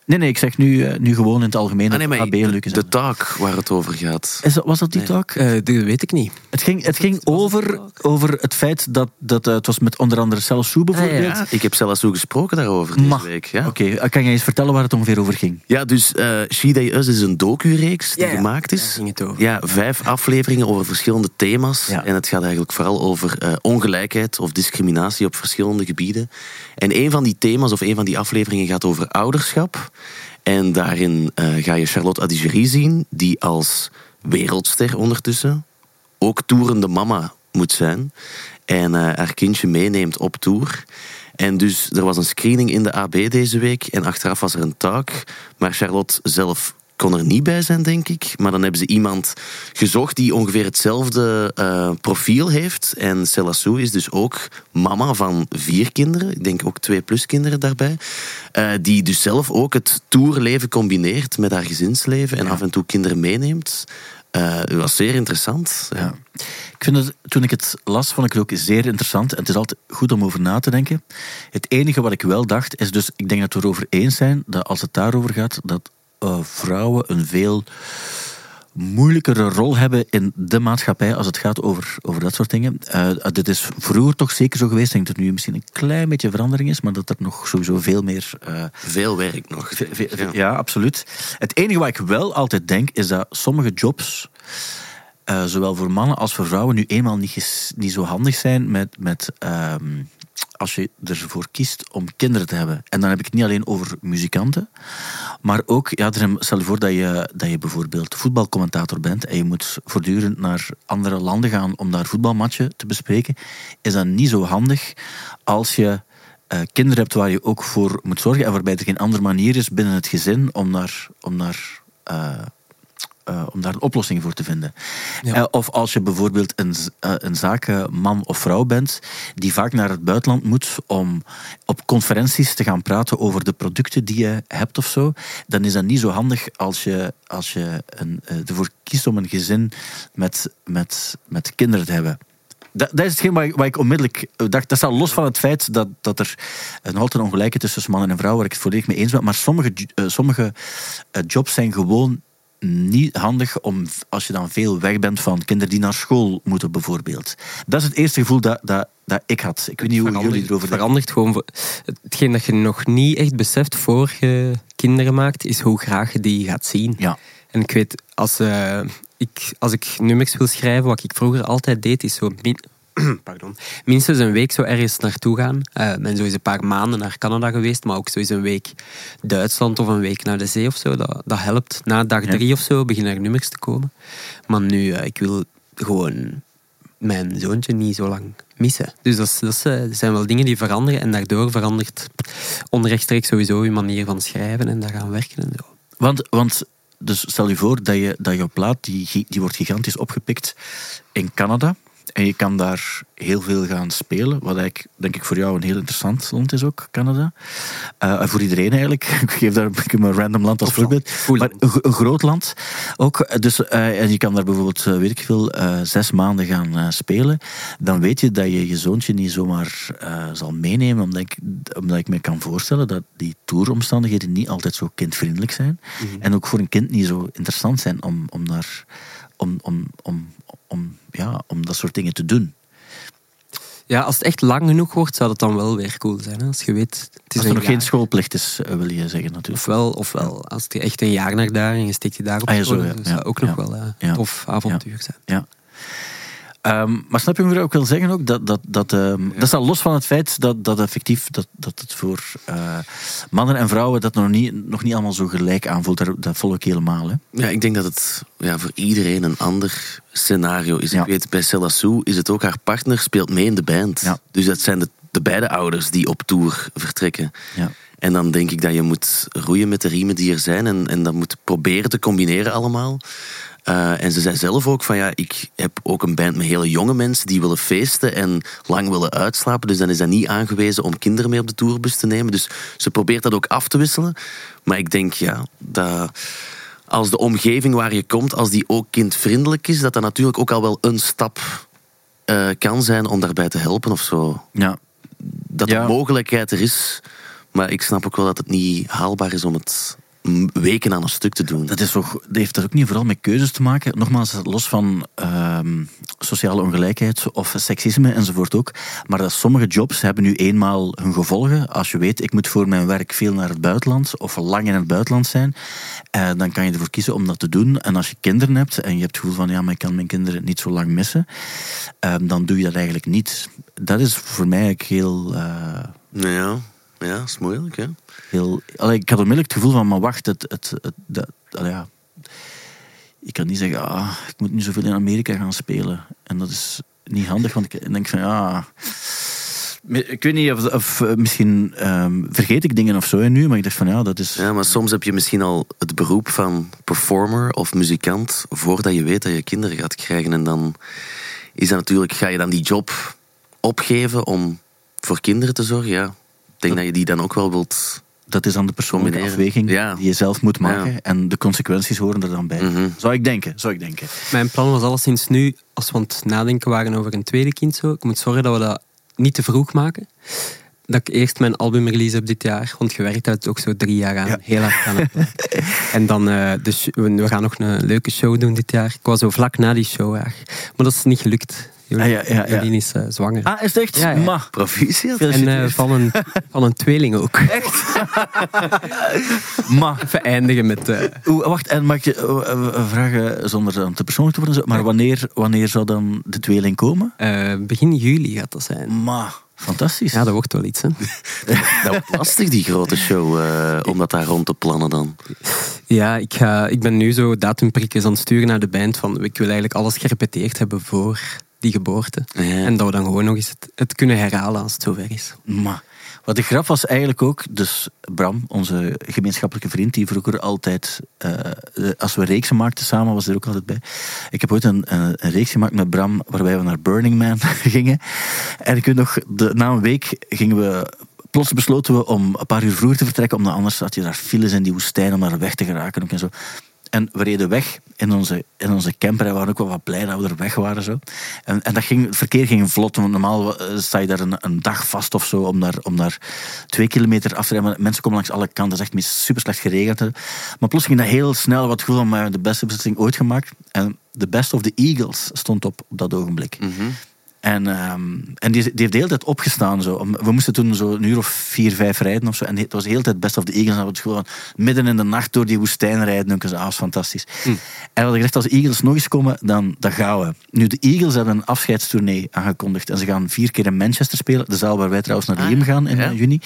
Nee, nee, ik zeg nu, nu gewoon in het algemeen ah, nee, A B leuk is. De taak waar het over gaat. Is dat, was dat die nee. taak? Uh, dat weet ik niet. Het ging, het ging het over, het over het feit dat, dat uh, het was met onder andere Celassou bijvoorbeeld. Ah, ja. Ik heb Celassou gesproken daarover deze Ma. week. Ja. Oké, okay. Kan jij eens vertellen waar het ongeveer over ging? Ja, dus uh, She, They, Us is een docu-reeks die yeah. gemaakt is. Daar ging het over. Ja, vijf ja. afleveringen over verschillende thema's. Ja. En het gaat eigenlijk vooral over uh, ongelijkheid of discriminatie op verschillende gebieden. En een van die thema's of een van die afleveringen gaat over ouderschap. En daarin uh, ga je Charlotte Adigéry zien, die als wereldster ondertussen ook toerende mama moet zijn. En uh, haar kindje meeneemt op tour. En dus er was een screening in de A B deze week. En achteraf was er een talk. Maar Charlotte zelf kon er niet bij zijn, denk ik. Maar dan hebben ze iemand gezocht die ongeveer hetzelfde uh, profiel heeft. En Celassou is dus ook mama van vier kinderen. Ik denk ook twee plus kinderen daarbij. Uh, die dus zelf ook het tourleven combineert met haar gezinsleven. En ja. af en toe kinderen meeneemt. Uh, dat was zeer interessant. Ja. Ja. Ik vind het, toen ik het las, vond ik het ook zeer interessant. En het is altijd goed om over na te denken. Het enige wat ik wel dacht, is dus... Ik denk dat we erover eens zijn, dat als het daarover gaat... dat Uh, vrouwen een veel moeilijkere rol hebben in de maatschappij als het gaat over, over dat soort dingen. Uh, dit is vroeger toch zeker zo geweest. Ik denk dat er nu misschien een klein beetje verandering is, maar dat er nog sowieso veel meer... Uh, veel werk nog. Ve- ve- ja. ja, absoluut. Het enige wat ik wel altijd denk, is dat sommige jobs... Uh, zowel voor mannen als voor vrouwen nu eenmaal niet, ges- niet zo handig zijn met... met uh, als je ervoor kiest om kinderen te hebben. En dan heb ik het niet alleen over muzikanten, maar ook, ja, stel je voor dat je, dat je bijvoorbeeld voetbalcommentator bent en je moet voortdurend naar andere landen gaan om daar voetbalmatchen te bespreken. Is dat niet zo handig als je uh, kinderen hebt waar je ook voor moet zorgen en waarbij er geen andere manier is binnen het gezin om naar... Om naar uh, Uh, om daar een oplossing voor te vinden. Ja. Uh, of als je bijvoorbeeld een, uh, een zakenman of vrouw bent die vaak naar het buitenland moet om op conferenties te gaan praten over de producten die je hebt of zo, dan is dat niet zo handig als je, als je een, uh, ervoor kiest om een gezin met, met, met kinderen te hebben. Dat, dat is hetgeen waar, waar ik onmiddellijk dacht. Dat staat los van het feit dat, dat er nog altijd een ongelijkheid is tussen mannen en vrouwen, waar ik het volledig mee eens ben. Maar sommige, uh, sommige uh, jobs zijn gewoon niet handig om, als je dan veel weg bent van kinderen die naar school moeten, bijvoorbeeld. Dat is het eerste gevoel dat, dat, dat ik had. Ik weet niet hoe jullie erover denken. Het verandert gewoon. Hetgeen dat je nog niet echt beseft voor je kinderen maakt, is hoe graag je die gaat zien. Ja. En ik weet, als, uh, ik, als ik nummers wil schrijven, wat ik vroeger altijd deed, is zo min, pardon, minstens een week zo ergens naartoe gaan. Ik uh, ben sowieso een paar maanden naar Canada geweest, maar ook sowieso een week Duitsland of een week naar de zee of zo. Dat, dat helpt. Na dag drie of zo beginnen er nummers te komen. Maar nu, uh, ik wil gewoon mijn zoontje niet zo lang missen. Dus dat, dat zijn wel dingen die veranderen en daardoor verandert onrechtstreeks sowieso je manier van schrijven en daar gaan werken en zo. Want... want Dus stel je voor dat je, dat je plaat, die, die wordt gigantisch opgepikt in Canada. En je kan daar heel veel gaan spelen. Wat eigenlijk, denk ik, voor jou een heel interessant land is ook, Canada. Uh, voor iedereen eigenlijk. Ik geef daar een random land als voorbeeld. Maar een groot land ook. Dus, uh, en je kan daar bijvoorbeeld, uh, weet ik veel, uh, zes maanden gaan uh, spelen. Dan weet je dat je je zoontje niet zomaar uh, zal meenemen. Omdat ik, omdat ik me kan voorstellen dat die touromstandigheden niet altijd zo kindvriendelijk zijn. Mm-hmm. En ook voor een kind niet zo interessant zijn om, om daar... Om, om, om, om, ja, om dat soort dingen te doen. Ja, als het echt lang genoeg wordt, zou dat dan wel weer cool zijn. Hè? Als je weet, het is als er nog jaar... geen schoolplicht is, wil je zeggen natuurlijk. Ofwel, ofwel als je echt een jaar naar daar en je steekt je daar op ah, ja, zo, ja. Dus ja, zou ook nog ja, wel een ja, tof avontuur zijn. Ja. ja. Um, maar snap je wat ik wil zeggen ook? Dat, dat, dat, um, ja. dat staat los van het feit dat, dat effectief dat, dat het voor uh, mannen en vrouwen dat nog niet, nog niet allemaal zo gelijk aanvoelt. Daar, dat volg ik helemaal. Hè? Ja, ik denk dat het ja, voor iedereen een ander scenario is. Ja. Ik weet, bij Célassou is het ook, haar partner speelt mee in de band. Ja. Dus dat zijn de, de beide ouders die op tour vertrekken. Ja. En dan denk ik dat je moet roeien met de riemen die er zijn en, en dat moet proberen te combineren allemaal. Uh, en ze zei zelf ook van ja, ik heb ook een band met hele jonge mensen die willen feesten en lang willen uitslapen. Dus dan is dat niet aangewezen om kinderen mee op de tourbus te nemen. Dus ze probeert dat ook af te wisselen. Maar ik denk ja, dat... als de omgeving waar je komt, als die ook kindvriendelijk is, dat dat natuurlijk ook al wel een stap uh, kan zijn om daarbij te helpen of zo. Ja. Dat ja. de mogelijkheid er is, maar ik snap ook wel dat het niet haalbaar is om het weken aan een stuk te doen. Dat, is ook, dat heeft dat ook niet vooral met keuzes te maken. Nogmaals, los van uh, sociale ongelijkheid of seksisme enzovoort ook. Maar dat sommige jobs hebben nu eenmaal hun gevolgen. Als je weet, ik moet voor mijn werk veel naar het buitenland of lang in het buitenland zijn, uh, dan kan je ervoor kiezen om dat te doen. En als je kinderen hebt en je hebt het gevoel van ja, maar ik kan mijn kinderen niet zo lang missen, uh, dan doe je dat eigenlijk niet. Dat is voor mij eigenlijk heel... Uh, nou ja... Ja, dat is moeilijk, hè? Heel, allee, ik had onmiddellijk het gevoel van, maar wacht, het, het, het, dat, allee, ja. ik kan niet zeggen, ah, ik moet nu zoveel in Amerika gaan spelen. En dat is niet handig, want ik denk van, ja... Ik weet niet, of, of misschien um, vergeet ik dingen of zo en nu, maar ik dacht van, ja, dat is... Ja, maar soms heb je misschien al het beroep van performer of muzikant voordat je weet dat je kinderen gaat krijgen. En dan is dat natuurlijk, ga je dan die job opgeven om voor kinderen te zorgen, ja... Ik denk dat, dat je die dan ook wel wilt... Dat is dan de persoonlijke afweging ja. die je zelf moet maken. Ja. En de consequenties horen er dan bij. Mm-hmm. Zou ik denken, zou ik denken. Mijn plan was alleszins nu, als we aan het nadenken waren over een tweede kind, zo, ik moet zorgen dat we dat niet te vroeg maken. Dat ik eerst mijn albumrelease heb dit jaar, want je werkt uit ook zo drie jaar aan. Ja. Heel hard aan het plan. En dan, uh, dus we gaan nog een leuke show doen dit jaar. Ik was zo vlak na die show eigenlijk. Maar dat is niet gelukt. Jolien, ah, ja, ja, ja. Jolien is uh, zwanger. Ah, is het echt? Ja, ja. Maar, proficiat. En uh, van, een, van een tweeling ook. Echt? maar. Even eindigen met... Uh... O, wacht, en mag je uh, vragen zonder um, te persoonlijk te worden? Maar wanneer, wanneer zou dan de tweeling komen? Uh, begin juli gaat dat zijn. Maar... Fantastisch. Ja, dat wordt wel iets, hè. Dat wordt lastig, die grote show, uh, om dat daar rond te plannen dan. Ja, ik, ga, ik ben nu zo datumprikjes aan het sturen naar de band van... Ik wil eigenlijk alles gerepeteerd hebben voor die geboorte. Ja. En dat we dan gewoon nog eens het, het kunnen herhalen als het zover is. Maar... Wat de grap was eigenlijk ook, dus Bram, onze gemeenschappelijke vriend, die vroeger altijd, uh, als we reeksen maakten samen, was er ook altijd bij. Ik heb ooit een, een, een reeks gemaakt met Bram, waarbij we naar Burning Man gingen. En ik weet nog, de, na een week gingen we... Plots besloten we om een paar uur vroeger te vertrekken, omdat anders had je daar files in die woestijn om daar weg te geraken ook en zo. En we reden weg in onze, in onze camper. En we waren ook wel wat blij dat we er weg waren. Zo. En, en dat ging, het verkeer ging vlot. Want normaal sta je daar een, een dag vast of zo om daar, om daar twee kilometer af te rijden. Maar mensen komen langs alle kanten. Dat is echt super slecht geregeld. Maar plots ging dat heel snel. Wat goed van de beste beslissing ooit gemaakt. En The Best of the Eagles stond op op dat ogenblik. Mm-hmm. En, um, en die, die heeft de hele tijd opgestaan. Zo. We moesten toen zo een uur of vier, vijf rijden of zo. En het was de hele tijd Best of the Eagles. En we gewoon midden in de nacht door die woestijn rijden. En dat was fantastisch. Mm. En we hadden gezegd, als de Eagles nog eens komen, dan, dan gaan we. Nu, de Eagles hebben een afscheidstournee aangekondigd. En ze gaan vier keer in Manchester spelen. De zaal waar wij trouwens naar Liam ah, gaan in ja. juni.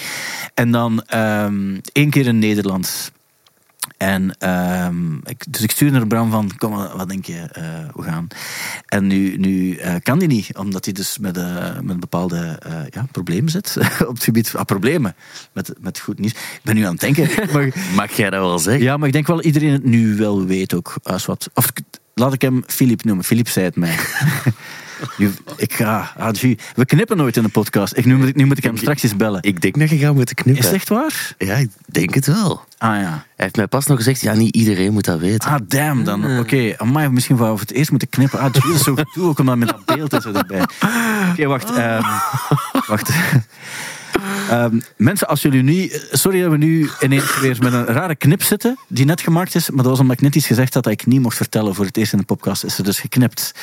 En dan um, één keer in Nederland. En, uh, ik, dus ik stuur naar Bram van, kom, wat denk je, uh, we gaan. En nu, nu uh, kan die niet, omdat hij dus met, uh, met bepaalde uh, ja, problemen zit. op het gebied van ah, problemen, met, met goed nieuws. Ik ben nu aan het denken. Maar, mag jij dat wel zeggen? Ja, maar ik denk wel iedereen het nu wel weet ook. Als wat, of laat ik hem Filip noemen. Filip zei het mij. Nu, ik ga, ah, we knippen nooit in de podcast. Ik, nu, moet ik, nu moet ik hem straks eens bellen. Ik denk dat je gaat moeten knippen. Is het echt waar? Ja, ik denk het wel. Ah, ja. Hij heeft mij pas nog gezegd, ja, niet iedereen moet dat weten. Ah, damn dan. Oké, okay. Amai, misschien wou we het eerst moeten knippen. Ah, dat is zo goed ook, omdat met dat beeld en zo erbij. Oké, okay, wacht. Um, wacht. Um, mensen, als jullie nu... Sorry dat we nu ineens weer met een rare knip zitten, die net gemaakt is. Maar dat was omdat ik net iets gezegd had dat ik niet mocht vertellen voor het eerst in de podcast. Is er dus geknipt.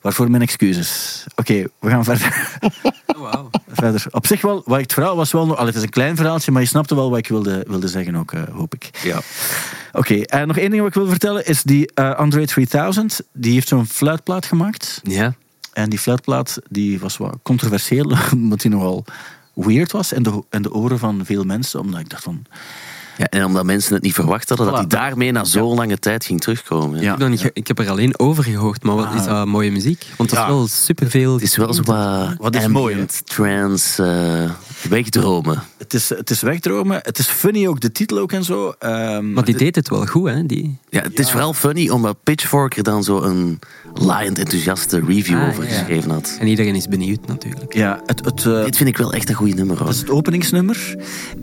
Waarvoor mijn excuses. Oké, okay, we gaan verder. Oh, wow. Verder. Op zich wel, wat ik, het verhaal was wel... Nog, al, het is een klein verhaaltje, maar je snapte wel wat ik wilde, wilde zeggen ook, uh, hoop ik. Ja. Oké, okay, en nog één ding wat ik wil vertellen is die uh, André drieduizend. Die heeft zo'n fluitplaat gemaakt. Ja. En die fluitplaat die was wat controversieel, omdat die nogal... weird was in de, in de oren van veel mensen, omdat ik dacht van... Ja, en omdat mensen het niet verwacht hadden, voilà, dat hij daarmee na zo ja. lange tijd ging terugkomen. Ja. Ik, nog niet, ja. ik heb er alleen over gehoord, maar wat ah. is dat mooie muziek? Want dat ja. is wel superveel... Het is wel zo wat... Wat is mooi? Trance, uh, wegdromen. Het is, het is wegdromen, het is funny ook, de titel ook en zo. Um, maar die dit... deed het wel goed, hè? Die... Ja, het ja. is vooral funny, omdat Pitchfork er dan zo een laaiend enthousiaste review ah, over ja. geschreven had. En iedereen is benieuwd, natuurlijk. Ja, het, het, uh, dit vind ik wel echt een goeie nummer, hoor. Het is het openingsnummer.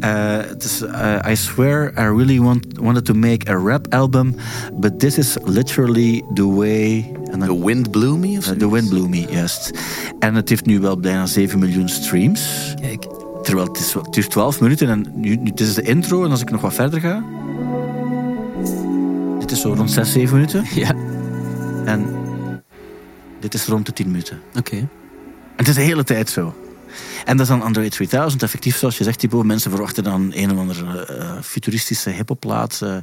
Uh, het is uh, I Swear I really want, wanted to make a rap album, but this is literally the way... And the Wind Blew Me? Uh, the Wind Blew Me, juist. En het heeft nu wel bijna zeven miljoen streams. Kijk. Terwijl het, is, het duurt twaalf minuten en nu, nu, dit is de intro. En als ik nog wat verder ga... Dit is zo rond zes, zeven minuten. Ja. En dit is rond de tien minuten. Oké. Okay. Het is de hele tijd zo. En dat is dan Android drieduizend, effectief zoals je zegt, Thibault. Mensen verwachten dan een of andere uh, futuristische hiphopplaat uh,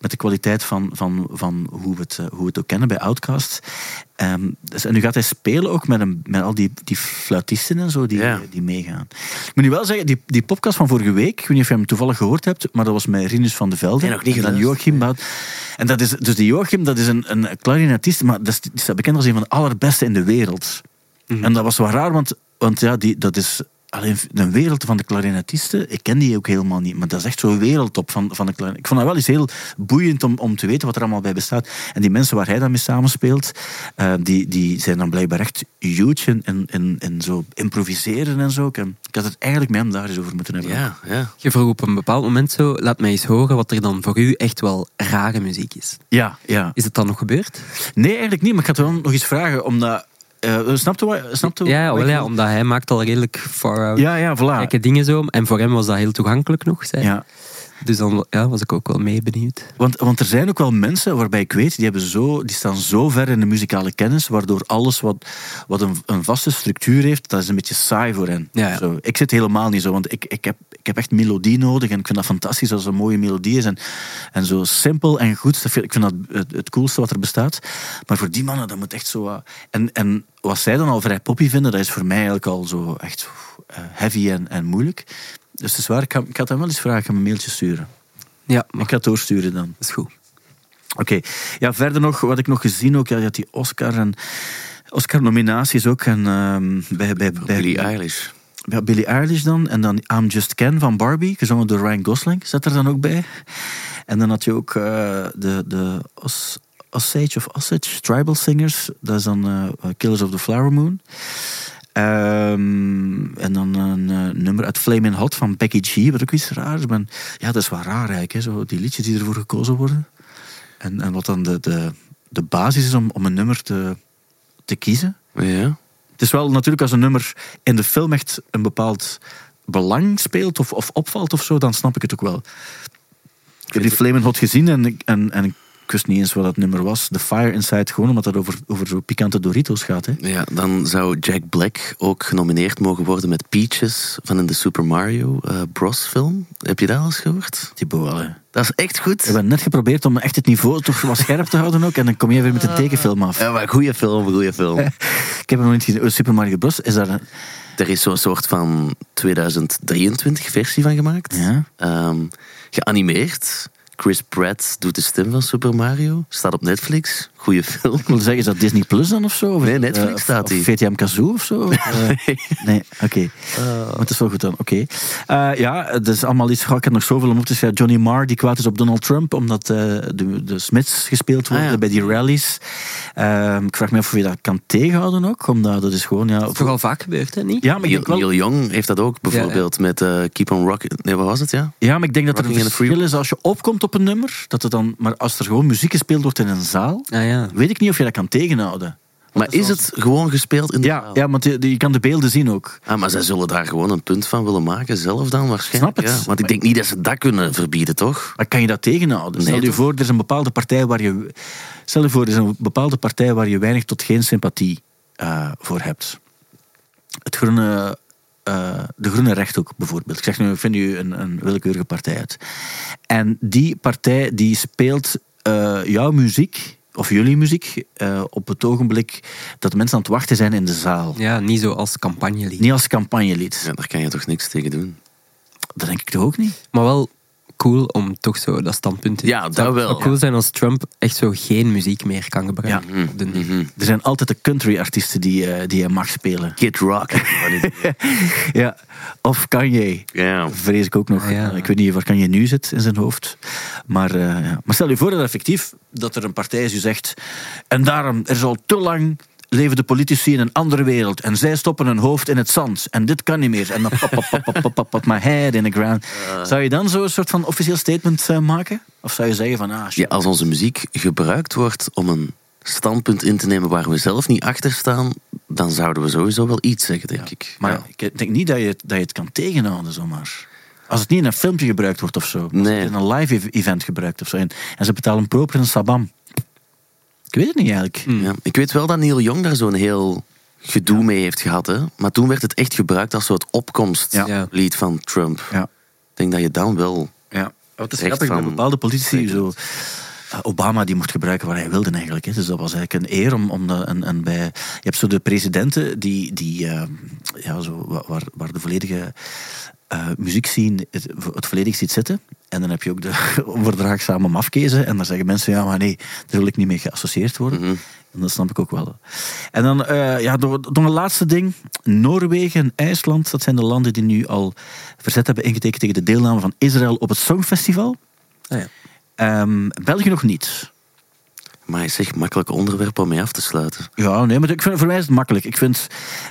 met de kwaliteit van, van, van hoe, we het, uh, hoe we het ook kennen bij Outkast. Um, dus, en nu gaat hij spelen ook met, een, met al die, die fluitisten en zo die, yeah. die meegaan. Ik moet nu wel zeggen, die, die podcast van vorige week, ik weet niet of je hem toevallig gehoord hebt, maar dat was met Rinus van de Velde. Nee, nog niet en dan Joachim. Nee. En dat is, dus die Joachim, dat is een, een clarinetist, maar dat is, die staat bekend als een van de allerbeste in de wereld. Mm-hmm. En dat was wel raar, want Want ja, die, dat is alleen een wereld van de clarinetisten. Ik ken die ook helemaal niet, maar dat is echt zo'n wereldtop van, van de clarinet. Ik vond dat wel eens heel boeiend om, om te weten wat er allemaal bij bestaat. En die mensen waar hij dan mee samenspeelt, uh, die, die zijn dan blijkbaar echt huge in, in, in, in zo improviseren en zo. Ik, ik had het eigenlijk met hem daar eens over moeten hebben. Ja, ja. Je vroeg op een bepaald moment zo, laat mij eens horen wat er dan voor u echt wel rare muziek is. Ja, ja. Is dat dan nog gebeurd? Nee, eigenlijk niet, maar ik ga het wel nog eens vragen, omdat... Uh, snapte wat? Snapte ja, wel, ja, omdat hij maakt al redelijk far-out ja, ja, voilà. Gekke dingen zo. En voor hem was dat heel toegankelijk nog. Zei. Ja. Dus dan ja, was ik ook wel mee benieuwd. Want, want er zijn ook wel mensen waarbij ik weet, die, hebben zo, die staan zo ver in de muzikale kennis, waardoor alles wat, wat een, een vaste structuur heeft, dat is een beetje saai voor hen. Ja, ja. Zo. Ik zit helemaal niet zo, want ik, ik, heb, ik heb echt melodie nodig en ik vind dat fantastisch als er een mooie melodie is. En, en zo simpel en goed, ik vind dat het, het coolste wat er bestaat. Maar voor die mannen, dat moet echt zo... En, en wat zij dan al vrij poppy vinden, dat is voor mij eigenlijk al zo echt heavy en, en moeilijk. Dus het is waar, ik ga, ik ga hem wel eens vragen, ik ga hem een mailtje sturen. Ja, maar ik ga het doorsturen dan. Dat is goed. Oké, okay. Ja, verder nog, wat ik nog gezien ook, ja, je had die Oscar en Oscar-nominaties ook en um, bij, bij, bij Billie Eilish. ja, Billie Eilish dan. En dan I'm Just Ken van Barbie, gezongen door Ryan Gosling, zat er dan ook bij. En dan had je ook uh, de, de Os, Osage of Osage, Tribal Singers. Dat is dan uh, Killers of the Flower Moon. Um, en dan een uh, nummer uit Flamin Hot van Becky G. Wat ook iets raars. Ben, ja, dat is wel raar eigenlijk. Hè, zo, die liedjes die ervoor gekozen worden. En, en wat dan de, de, de basis is om, om een nummer te, te kiezen. Ja. Het is wel natuurlijk als een nummer in de film echt een bepaald belang speelt of, of opvalt of zo, dan snap ik het ook wel. Ik heb die Flamin' Hot gezien en, en, en ik wist niet eens wat dat nummer was. The Fire Inside, gewoon omdat dat over, over zo pikante Doritos gaat. Hè. Ja, dan zou Jack Black ook genomineerd mogen worden met Peaches van in de Super Mario uh, Bros film. Heb je dat al eens gehoord? Thibault, hè. Dat is echt goed. We hebben net geprobeerd om echt het niveau toch wat scherp te houden ook. En dan kom je weer met een tekenfilm af. Ja, maar goede film, goede film. Ik heb hem nog niet gezien. Super Mario Bros. Is daar een... Er is zo'n soort van tweeduizend drieëntwintig versie van gemaakt. Ja. Um, geanimeerd. Chris Pratt doet de stem van Super Mario. Staat op Netflix. Goeie film. Ik wil zeggen, is dat Disney Plus dan of zo? Of nee, Netflix uh, staat hij. V T M Kazoo of zo? nee, nee oké. Okay. Uh. Maar het is wel goed dan, oké. Okay. Uh, ja, het is allemaal iets... Ik heb nog zoveel om op te schrijven. Johnny Marr, die kwaad is op Donald Trump, omdat uh, de, de Smiths gespeeld worden ah, ja. bij die rallies. Uh, ik vraag me af of je dat kan tegenhouden ook. Omdat dat is gewoon... Ja, dat is toch al vaak gebeurd, hè? Niet? Ja, maar Neil, wel... Neil Young heeft dat ook, bijvoorbeeld, ja, ja. met uh, Keep on Rocket. Nee, wat was het, ja? Ja, maar ik denk dat Rocking er een verschil is als je opkomt op een nummer, dat het dan... Maar als er gewoon muziek gespeeld wordt in een zaal... Ah, ja. Ja. Weet ik niet of je dat kan tegenhouden. Maar is het gewoon gespeeld in de ja, ja, want je, je kan de beelden zien ook. Ah, maar zij zullen daar gewoon een punt van willen maken zelf dan waarschijnlijk. Snap het. Ja, want ik denk niet dat ze dat kunnen verbieden, toch? Maar kan je dat tegenhouden? Nee, stel je voor, er is een bepaalde partij waar je... Stel je voor, er is een bepaalde partij waar je weinig tot geen sympathie uh, voor hebt. Het groene... Uh, de Groene Rechthoek bijvoorbeeld. Ik zeg nu, vind je een, een willekeurige partij uit. En die partij die speelt uh, jouw muziek... of jullie muziek, uh, op het ogenblik dat mensen aan het wachten zijn in de zaal. Ja, niet zo als campagnelied. Niet als campagnelied. Ja, daar kan je toch niks tegen doen? Dat denk ik toch ook niet. Maar wel cool om toch zo dat standpunt te... Ja, dat zou wel. Het cool zijn als Trump echt zo geen muziek meer kan gebruiken. Ja. De... Mm-hmm. Er zijn altijd de country-artiesten die, uh, die hij mag spelen. Kid Rock. ja, of Kanye. Yeah. Vrees ik ook nog. Ah, ja. Ik weet niet waar Kanye nu zit in zijn hoofd. Maar, uh, ja. maar stel je voor dat effectief dat er een partij is die zegt... En daarom, er zal te lang... leven de politici in een andere wereld. En zij stoppen hun hoofd in het zand. En dit kan niet meer. En dan pop, pop, pop, pop, pop, pop, pop my head in the ground. Uh. Zou je dan zo'n soort van officieel statement uh, maken? Of zou je zeggen van... Ah, ja, als onze muziek gebruikt wordt om een standpunt in te nemen waar we zelf niet achter staan, dan zouden we sowieso wel iets zeggen, denk ja. ik. Maar ja. ik denk niet dat je, dat je het kan tegenhouden zomaar. Als het niet in een filmpje gebruikt wordt of zo. Als nee. het in een live event gebruikt of zo. En, en ze betalen proper een sabam. Ik weet het niet eigenlijk. Mm. Ja, ik weet wel dat Neil Young daar zo'n heel gedoe ja. mee heeft gehad. Hè? Maar toen werd het echt gebruikt als soort opkomstlied ja. van Trump. Ja. Ik denk dat je dan wel... Ja. Het is grappig met bepaalde politici. Zo. Obama die mocht gebruiken waar hij wilde eigenlijk. Hè. Dus dat was eigenlijk een eer. Om, om de, en, en bij, je hebt zo de presidenten die, die, uh, ja, zo, waar, waar de volledige... Uh, muziek zien, het, het volledig ziet zitten. En dan heb je ook de overdraagzame mafkezen. En dan zeggen mensen, ja, maar nee, daar wil ik niet mee geassocieerd worden. Mm-hmm. En dat snap ik ook wel. En dan, uh, ja, door, door een laatste ding. Noorwegen en IJsland, dat zijn de landen die nu al verzet hebben ingetekend tegen de deelname van Israël op het Songfestival. Oh ja. um, België nog niet. Maar het is echt een makkelijk onderwerp om mee af te sluiten. Ja, nee, maar ik vind, voor mij is het makkelijk. Ik vind,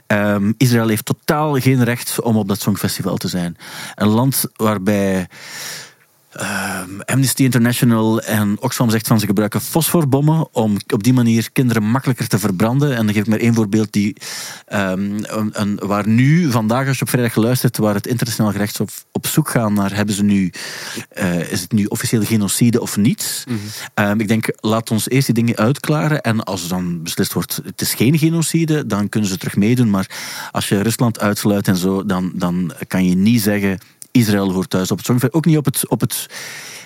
um, Israël heeft totaal geen recht om op dat Songfestival te zijn. Een land waarbij um, Amnesty International en Oxfam zegt van ze gebruiken fosforbommen om op die manier kinderen makkelijker te verbranden. En dan geef ik maar één voorbeeld die, um, een, een, waar nu, vandaag als je op vrijdag geluisterd, waar het internationaal gerechtshof op zoek gaan naar hebben ze nu, uh, is het nu officieel genocide of niet? Mm-hmm. Um, ik denk, laat ons eerst die dingen uitklaren en als er dan beslist wordt, het is geen genocide, dan kunnen ze terug meedoen, maar als je Rusland uitsluit en zo, dan, dan kan je niet zeggen Israël hoort thuis op het Songfestival. Ook niet op het, op het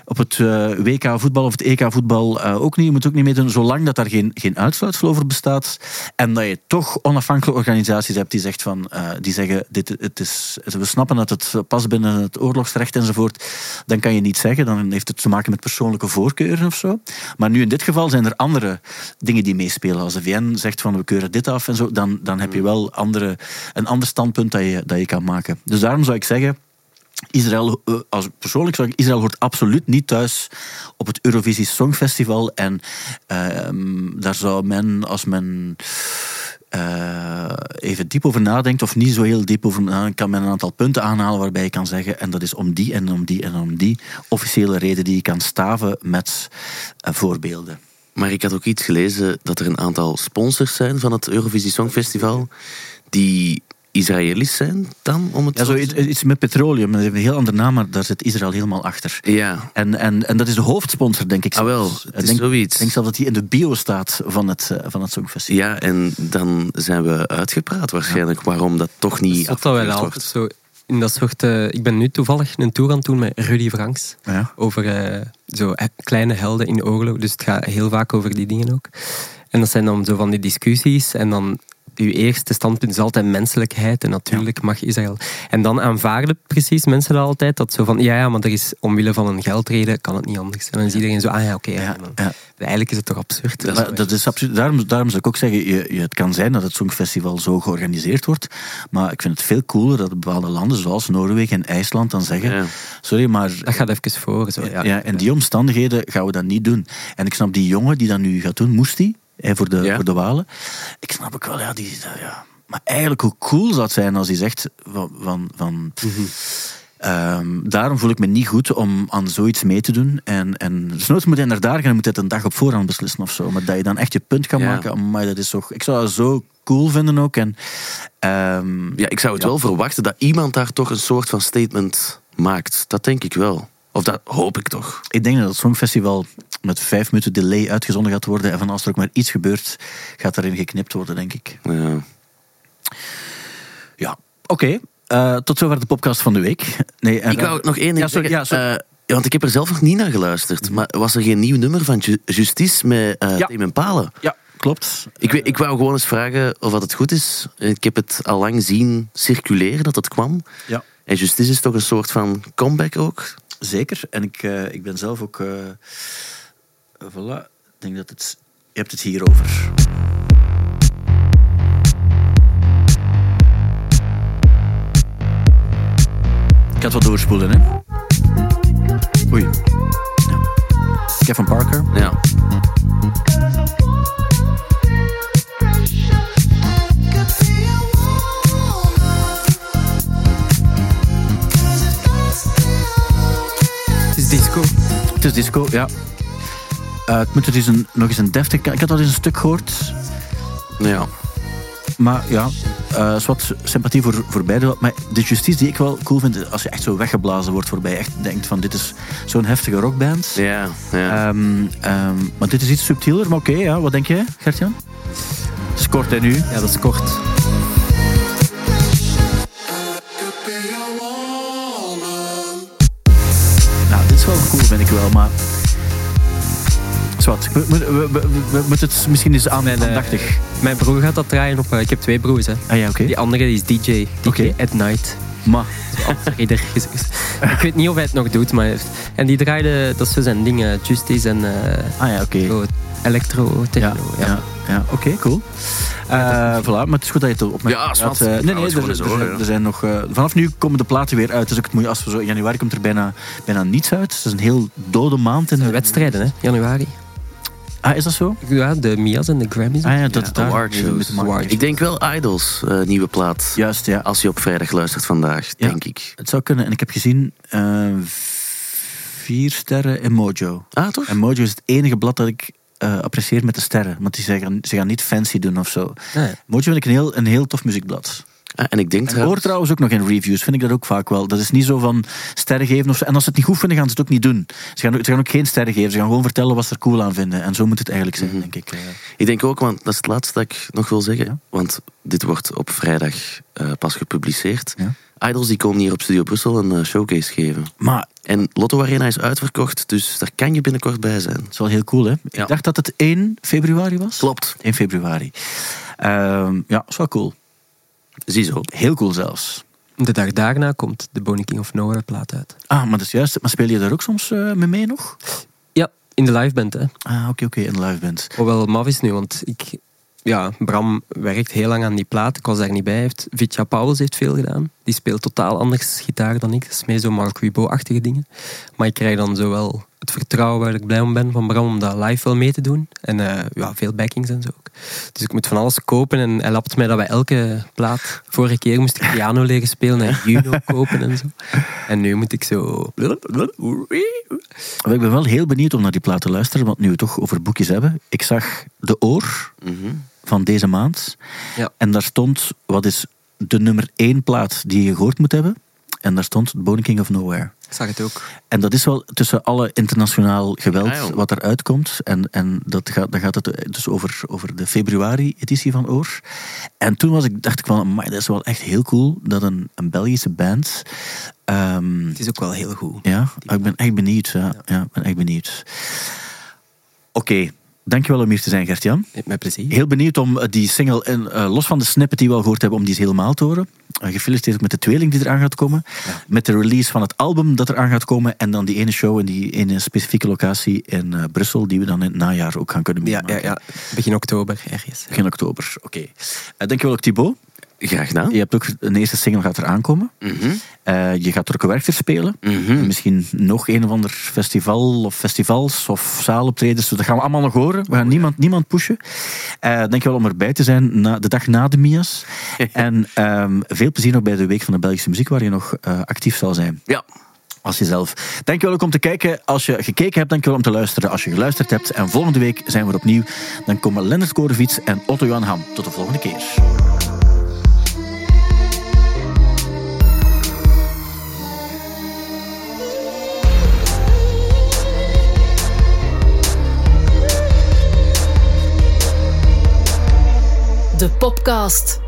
Op het uh, W K voetbal of het E K voetbal uh, ook niet. Je moet ook niet meedoen, zolang dat daar geen, geen uitsluitsel over bestaat. En dat je toch onafhankelijke organisaties hebt die, zegt van, uh, die zeggen, dit, het is, we snappen dat het past binnen het oorlogsrecht enzovoort. Dan kan je niet zeggen, dan heeft het te maken met persoonlijke voorkeuren of zo. Maar nu in dit geval zijn er andere dingen die meespelen. Als de V N zegt van we keuren dit af en zo, dan, dan heb je wel andere, een ander standpunt dat je, dat je kan maken. Dus daarom zou ik zeggen, Israël, als persoonlijk zou ik, Israël hoort absoluut niet thuis op het Eurovisie Songfestival. En uh, daar zou men, als men uh, even diep over nadenkt, of niet zo heel diep over nadenkt, kan men een aantal punten aanhalen waarbij je kan zeggen, en dat is om die en om die en om die officiële reden die je kan staven met uh, voorbeelden. Maar ik had ook iets gelezen dat er een aantal sponsors zijn van het Eurovisie Songfestival die Israëli's zijn dan? Om het ja, zo iets, iets met petroleum. Dat heeft een heel andere naam, maar daar zit Israël helemaal achter. Ja. En, en, en dat is de hoofdsponsor, denk ik. Ah wel, het is denk, zoiets. Ik denk zelf dat hij in de bio staat van het, van het Songfestival. Ja, en dan zijn we uitgepraat waarschijnlijk, ja, waarom dat toch niet afgekeurd wordt. Zo, in dat soort, uh, ik ben nu toevallig een tour aan het doen met Rudy Franks. Ja. Over uh, zo kleine helden in oorlog. Dus het gaat heel vaak over die dingen ook. En dat zijn dan zo van die discussies en dan uw eerste standpunt is altijd menselijkheid en natuurlijk ja. mag Israël. En dan aanvaarden precies mensen dat altijd, dat zo van, ja, ja, maar er is omwille van een geldreden, kan het niet anders. En dan is iedereen zo, ah ja, oké. Okay, ja, ja. Eigenlijk is het toch absurd. Dat, dat, dat is absurd. Daarom, daarom zou ik ook zeggen, je, je, het kan zijn dat het Songfestival zo georganiseerd wordt, maar ik vind het veel cooler dat bepaalde landen, zoals Noorwegen en IJsland, dan zeggen, ja. sorry, maar... Dat gaat even voor. Zo, ja, ja, in die omstandigheden gaan we dat niet doen. En ik snap, die jongen die dat nu gaat doen, moest die? Voor de, ja. voor de Walen. Ik snap ook wel, ja, die, ja. Maar eigenlijk hoe cool zou het zijn als hij zegt van... van, van mm-hmm. um, daarom voel ik me niet goed om aan zoiets mee te doen. En, en dus nooit moet hij naar daar gaan, moet hij het een dag op voorhand beslissen of zo. Maar dat je dan echt je punt kan ja. maken, maar dat is toch... Ik zou dat zo cool vinden ook. En, um, ja, ik zou het ja. wel verwachten dat iemand daar toch een soort van statement maakt. Dat denk ik wel. Of dat hoop ik toch. Ik denk dat het Songfestival met vijf minuten delay uitgezonden gaat worden. En van als er ook maar iets gebeurt, gaat daarin geknipt worden, denk ik. Ja, ja. Oké. Okay. Uh, tot zover de podcast van de week. Nee, ik wou nog één ding ja, sorry, zeggen. Ja, uh, want ik heb er zelf nog niet naar geluisterd. Maar was er geen nieuw nummer van Ju- Justice met uh, ja. Tim en Palen? Ja, klopt. Ik, uh, ik wou gewoon eens vragen of dat het goed is. Ik heb het al lang zien circuleren dat het kwam. Ja. En Justice is toch een soort van comeback ook? Zeker. En ik, uh, ik ben zelf ook... Uh, voilà. Ik denk dat het... Je hebt het hierover. Ik had wat doorspoelen, hè. Oei. Ja. Kevin Parker. Ja. Disco. Het is disco, ja. Uh, het moet er eens een, nog eens een deftig... Ik had al eens een stuk gehoord. Ja. Maar ja, uh, is wat sympathie voor, voor beide. Maar de Justice die ik wel cool vind, als je echt zo weggeblazen wordt voorbij, je echt denkt van dit is zo'n heftige rockband. Ja, ja. Um, um, maar dit is iets subtieler, maar oké, okay, ja. Wat denk jij, Gert-Jan? Het is kort, hè, nu? Ja, dat is kort. Cool, vind ik wel, maar... Zwat, we, we, we, we, we moeten het misschien eens aandachtig. Uh, mijn broer gaat dat draaien op... Uh, ik heb twee broers, hè. Ah, ja, okay. Die andere is D J. D J okay. At Night. Ma. Ieder, ik weet niet of hij het nog doet, maar... En die draaide, dat is zo zijn dingen, Justice en... Uh, ah ja, oké. Okay. Electro, techno, ja. ja. ja, ja. Oké, okay, cool. Uh, voilà, maar het is goed dat je het opmerkt. Ja, zwart. Uh, nee, nee, nee, er, er, zijn, er zijn nog... Uh, vanaf nu komen de platen weer uit, dus ik moet, als we zo, in januari komt er bijna, bijna niets uit. Het is een heel dode maand. In de wedstrijden, hè, januari. Ah, is dat zo? Ja, de M I A's en de Grammys. Ah ja, dat ja, is de Ik denk wel Idols, uh, nieuwe plaat. Juist, ja. Als je op vrijdag luistert vandaag, ja, denk ik. Het zou kunnen, en ik heb gezien... Uh, vier sterren in Mojo. Ah, toch? En Mojo is het enige blad dat ik... Uh, apprecieer met de sterren, want die zeggen, ze gaan niet fancy doen of zo. Nee. Mojo vind ik een heel, een heel tof muziekblad. Ah, en ik denk en trouwens... hoor trouwens ook nog in reviews, vind ik dat ook vaak wel. Dat is niet zo van sterren geven of zo. En als ze het niet goed vinden, gaan ze het ook niet doen. Ze gaan, ze gaan ook geen sterren geven, ze gaan gewoon vertellen wat ze er cool aan vinden. En zo moet het eigenlijk zijn, mm-hmm. denk ik. Ik denk ook, want dat is het laatste dat ik nog wil zeggen, ja? Want dit wordt op vrijdag uh, pas gepubliceerd. Ja? Idols die komen hier op Studio Brussel een showcase geven. Maar... En Lotto Arena is uitverkocht, dus daar kan je binnenkort bij zijn. Dat is wel heel cool, hè? Ja. Ik dacht dat het één februari was. Klopt. één februari. Uh, ja, is wel cool. Ziezo. Heel cool zelfs. De dag daarna komt de Boney King of Nowhere plaat uit. Ah, maar dat is juist. Maar speel je daar ook soms uh, mee mee nog? Ja, in de liveband, hè. Ah, oké, okay, oké, okay, in de liveband. Hoewel maf is nu, want ik... Ja, Bram werkt heel lang aan die plaat. Ik was daar niet bij. Heeft, Vitja Pauwels heeft veel gedaan. Die speelt totaal anders gitaar dan ik. Dat is meer zo Mark Ribot-achtige dingen. Maar ik krijg dan zo wel het vertrouwen waar ik blij om ben van Bram om dat live wel mee te doen. En uh, ja, veel backings en zo ook. Dus ik moet van alles kopen. En hij lapt mij dat bij elke plaat. Vorige keer moest ik piano leren spelen en Juno kopen en zo. En nu moet ik zo... Ik ben wel heel benieuwd om naar die plaat te luisteren. Want nu we toch over boekjes hebben. Ik zag De Oor... Mm-hmm. Van deze maand. Ja. En daar stond, wat is de nummer één plaat die je gehoord moet hebben? En daar stond Boney King of Nowhere. Ik zag het ook. En dat is wel tussen alle internationaal geweld ja, wat eruit komt. En, en dat gaat, dan gaat het dus over, over de februari-editie van Oor. En toen was ik, dacht ik van, amai, dat is wel echt heel cool dat een, een Belgische band... Um, het is ook wel heel goed. Ja, ik ben echt benieuwd. Ja, ja. ja ik ben echt benieuwd. Oké. Okay. Dankjewel om hier te zijn, Gert-Jan. Met plezier. Heel benieuwd om die single, en, uh, los van de snippet die we al gehoord hebben, om die eens helemaal te horen. Uh, gefeliciteerd ook met de tweeling die eraan gaat komen. Ja. Met de release van het album dat eraan gaat komen. En dan die ene show in die ene specifieke locatie in uh, Brussel, die we dan in het najaar ook gaan kunnen meemaken. Ja, ja, ja. Begin oktober ergens. Begin oktober, oké. Okay. Uh, dankjewel ook, Thibault. Graag gedaan. Je hebt ook een eerste single gaat eraan komen. Mm-hmm. Uh, je gaat Rock Werchter spelen. Mm-hmm. Misschien nog een of ander festival of festivals of zaaloptredens. Dat gaan we allemaal nog horen. We gaan oh, niemand, ja. niemand pushen. Uh, dankjewel om erbij te zijn na, de dag na de M I A's. en um, veel plezier nog bij de Week van de Belgische Muziek, waar je nog uh, actief zal zijn. Ja. Als jezelf. Dankjewel ook om te kijken. Als je gekeken hebt, dankjewel om te luisteren. Als je geluisterd hebt. En volgende week zijn we er opnieuw. Dan komen Lennart Koreviets en Otto-Jan Ham. Tot de volgende keer. De podcast.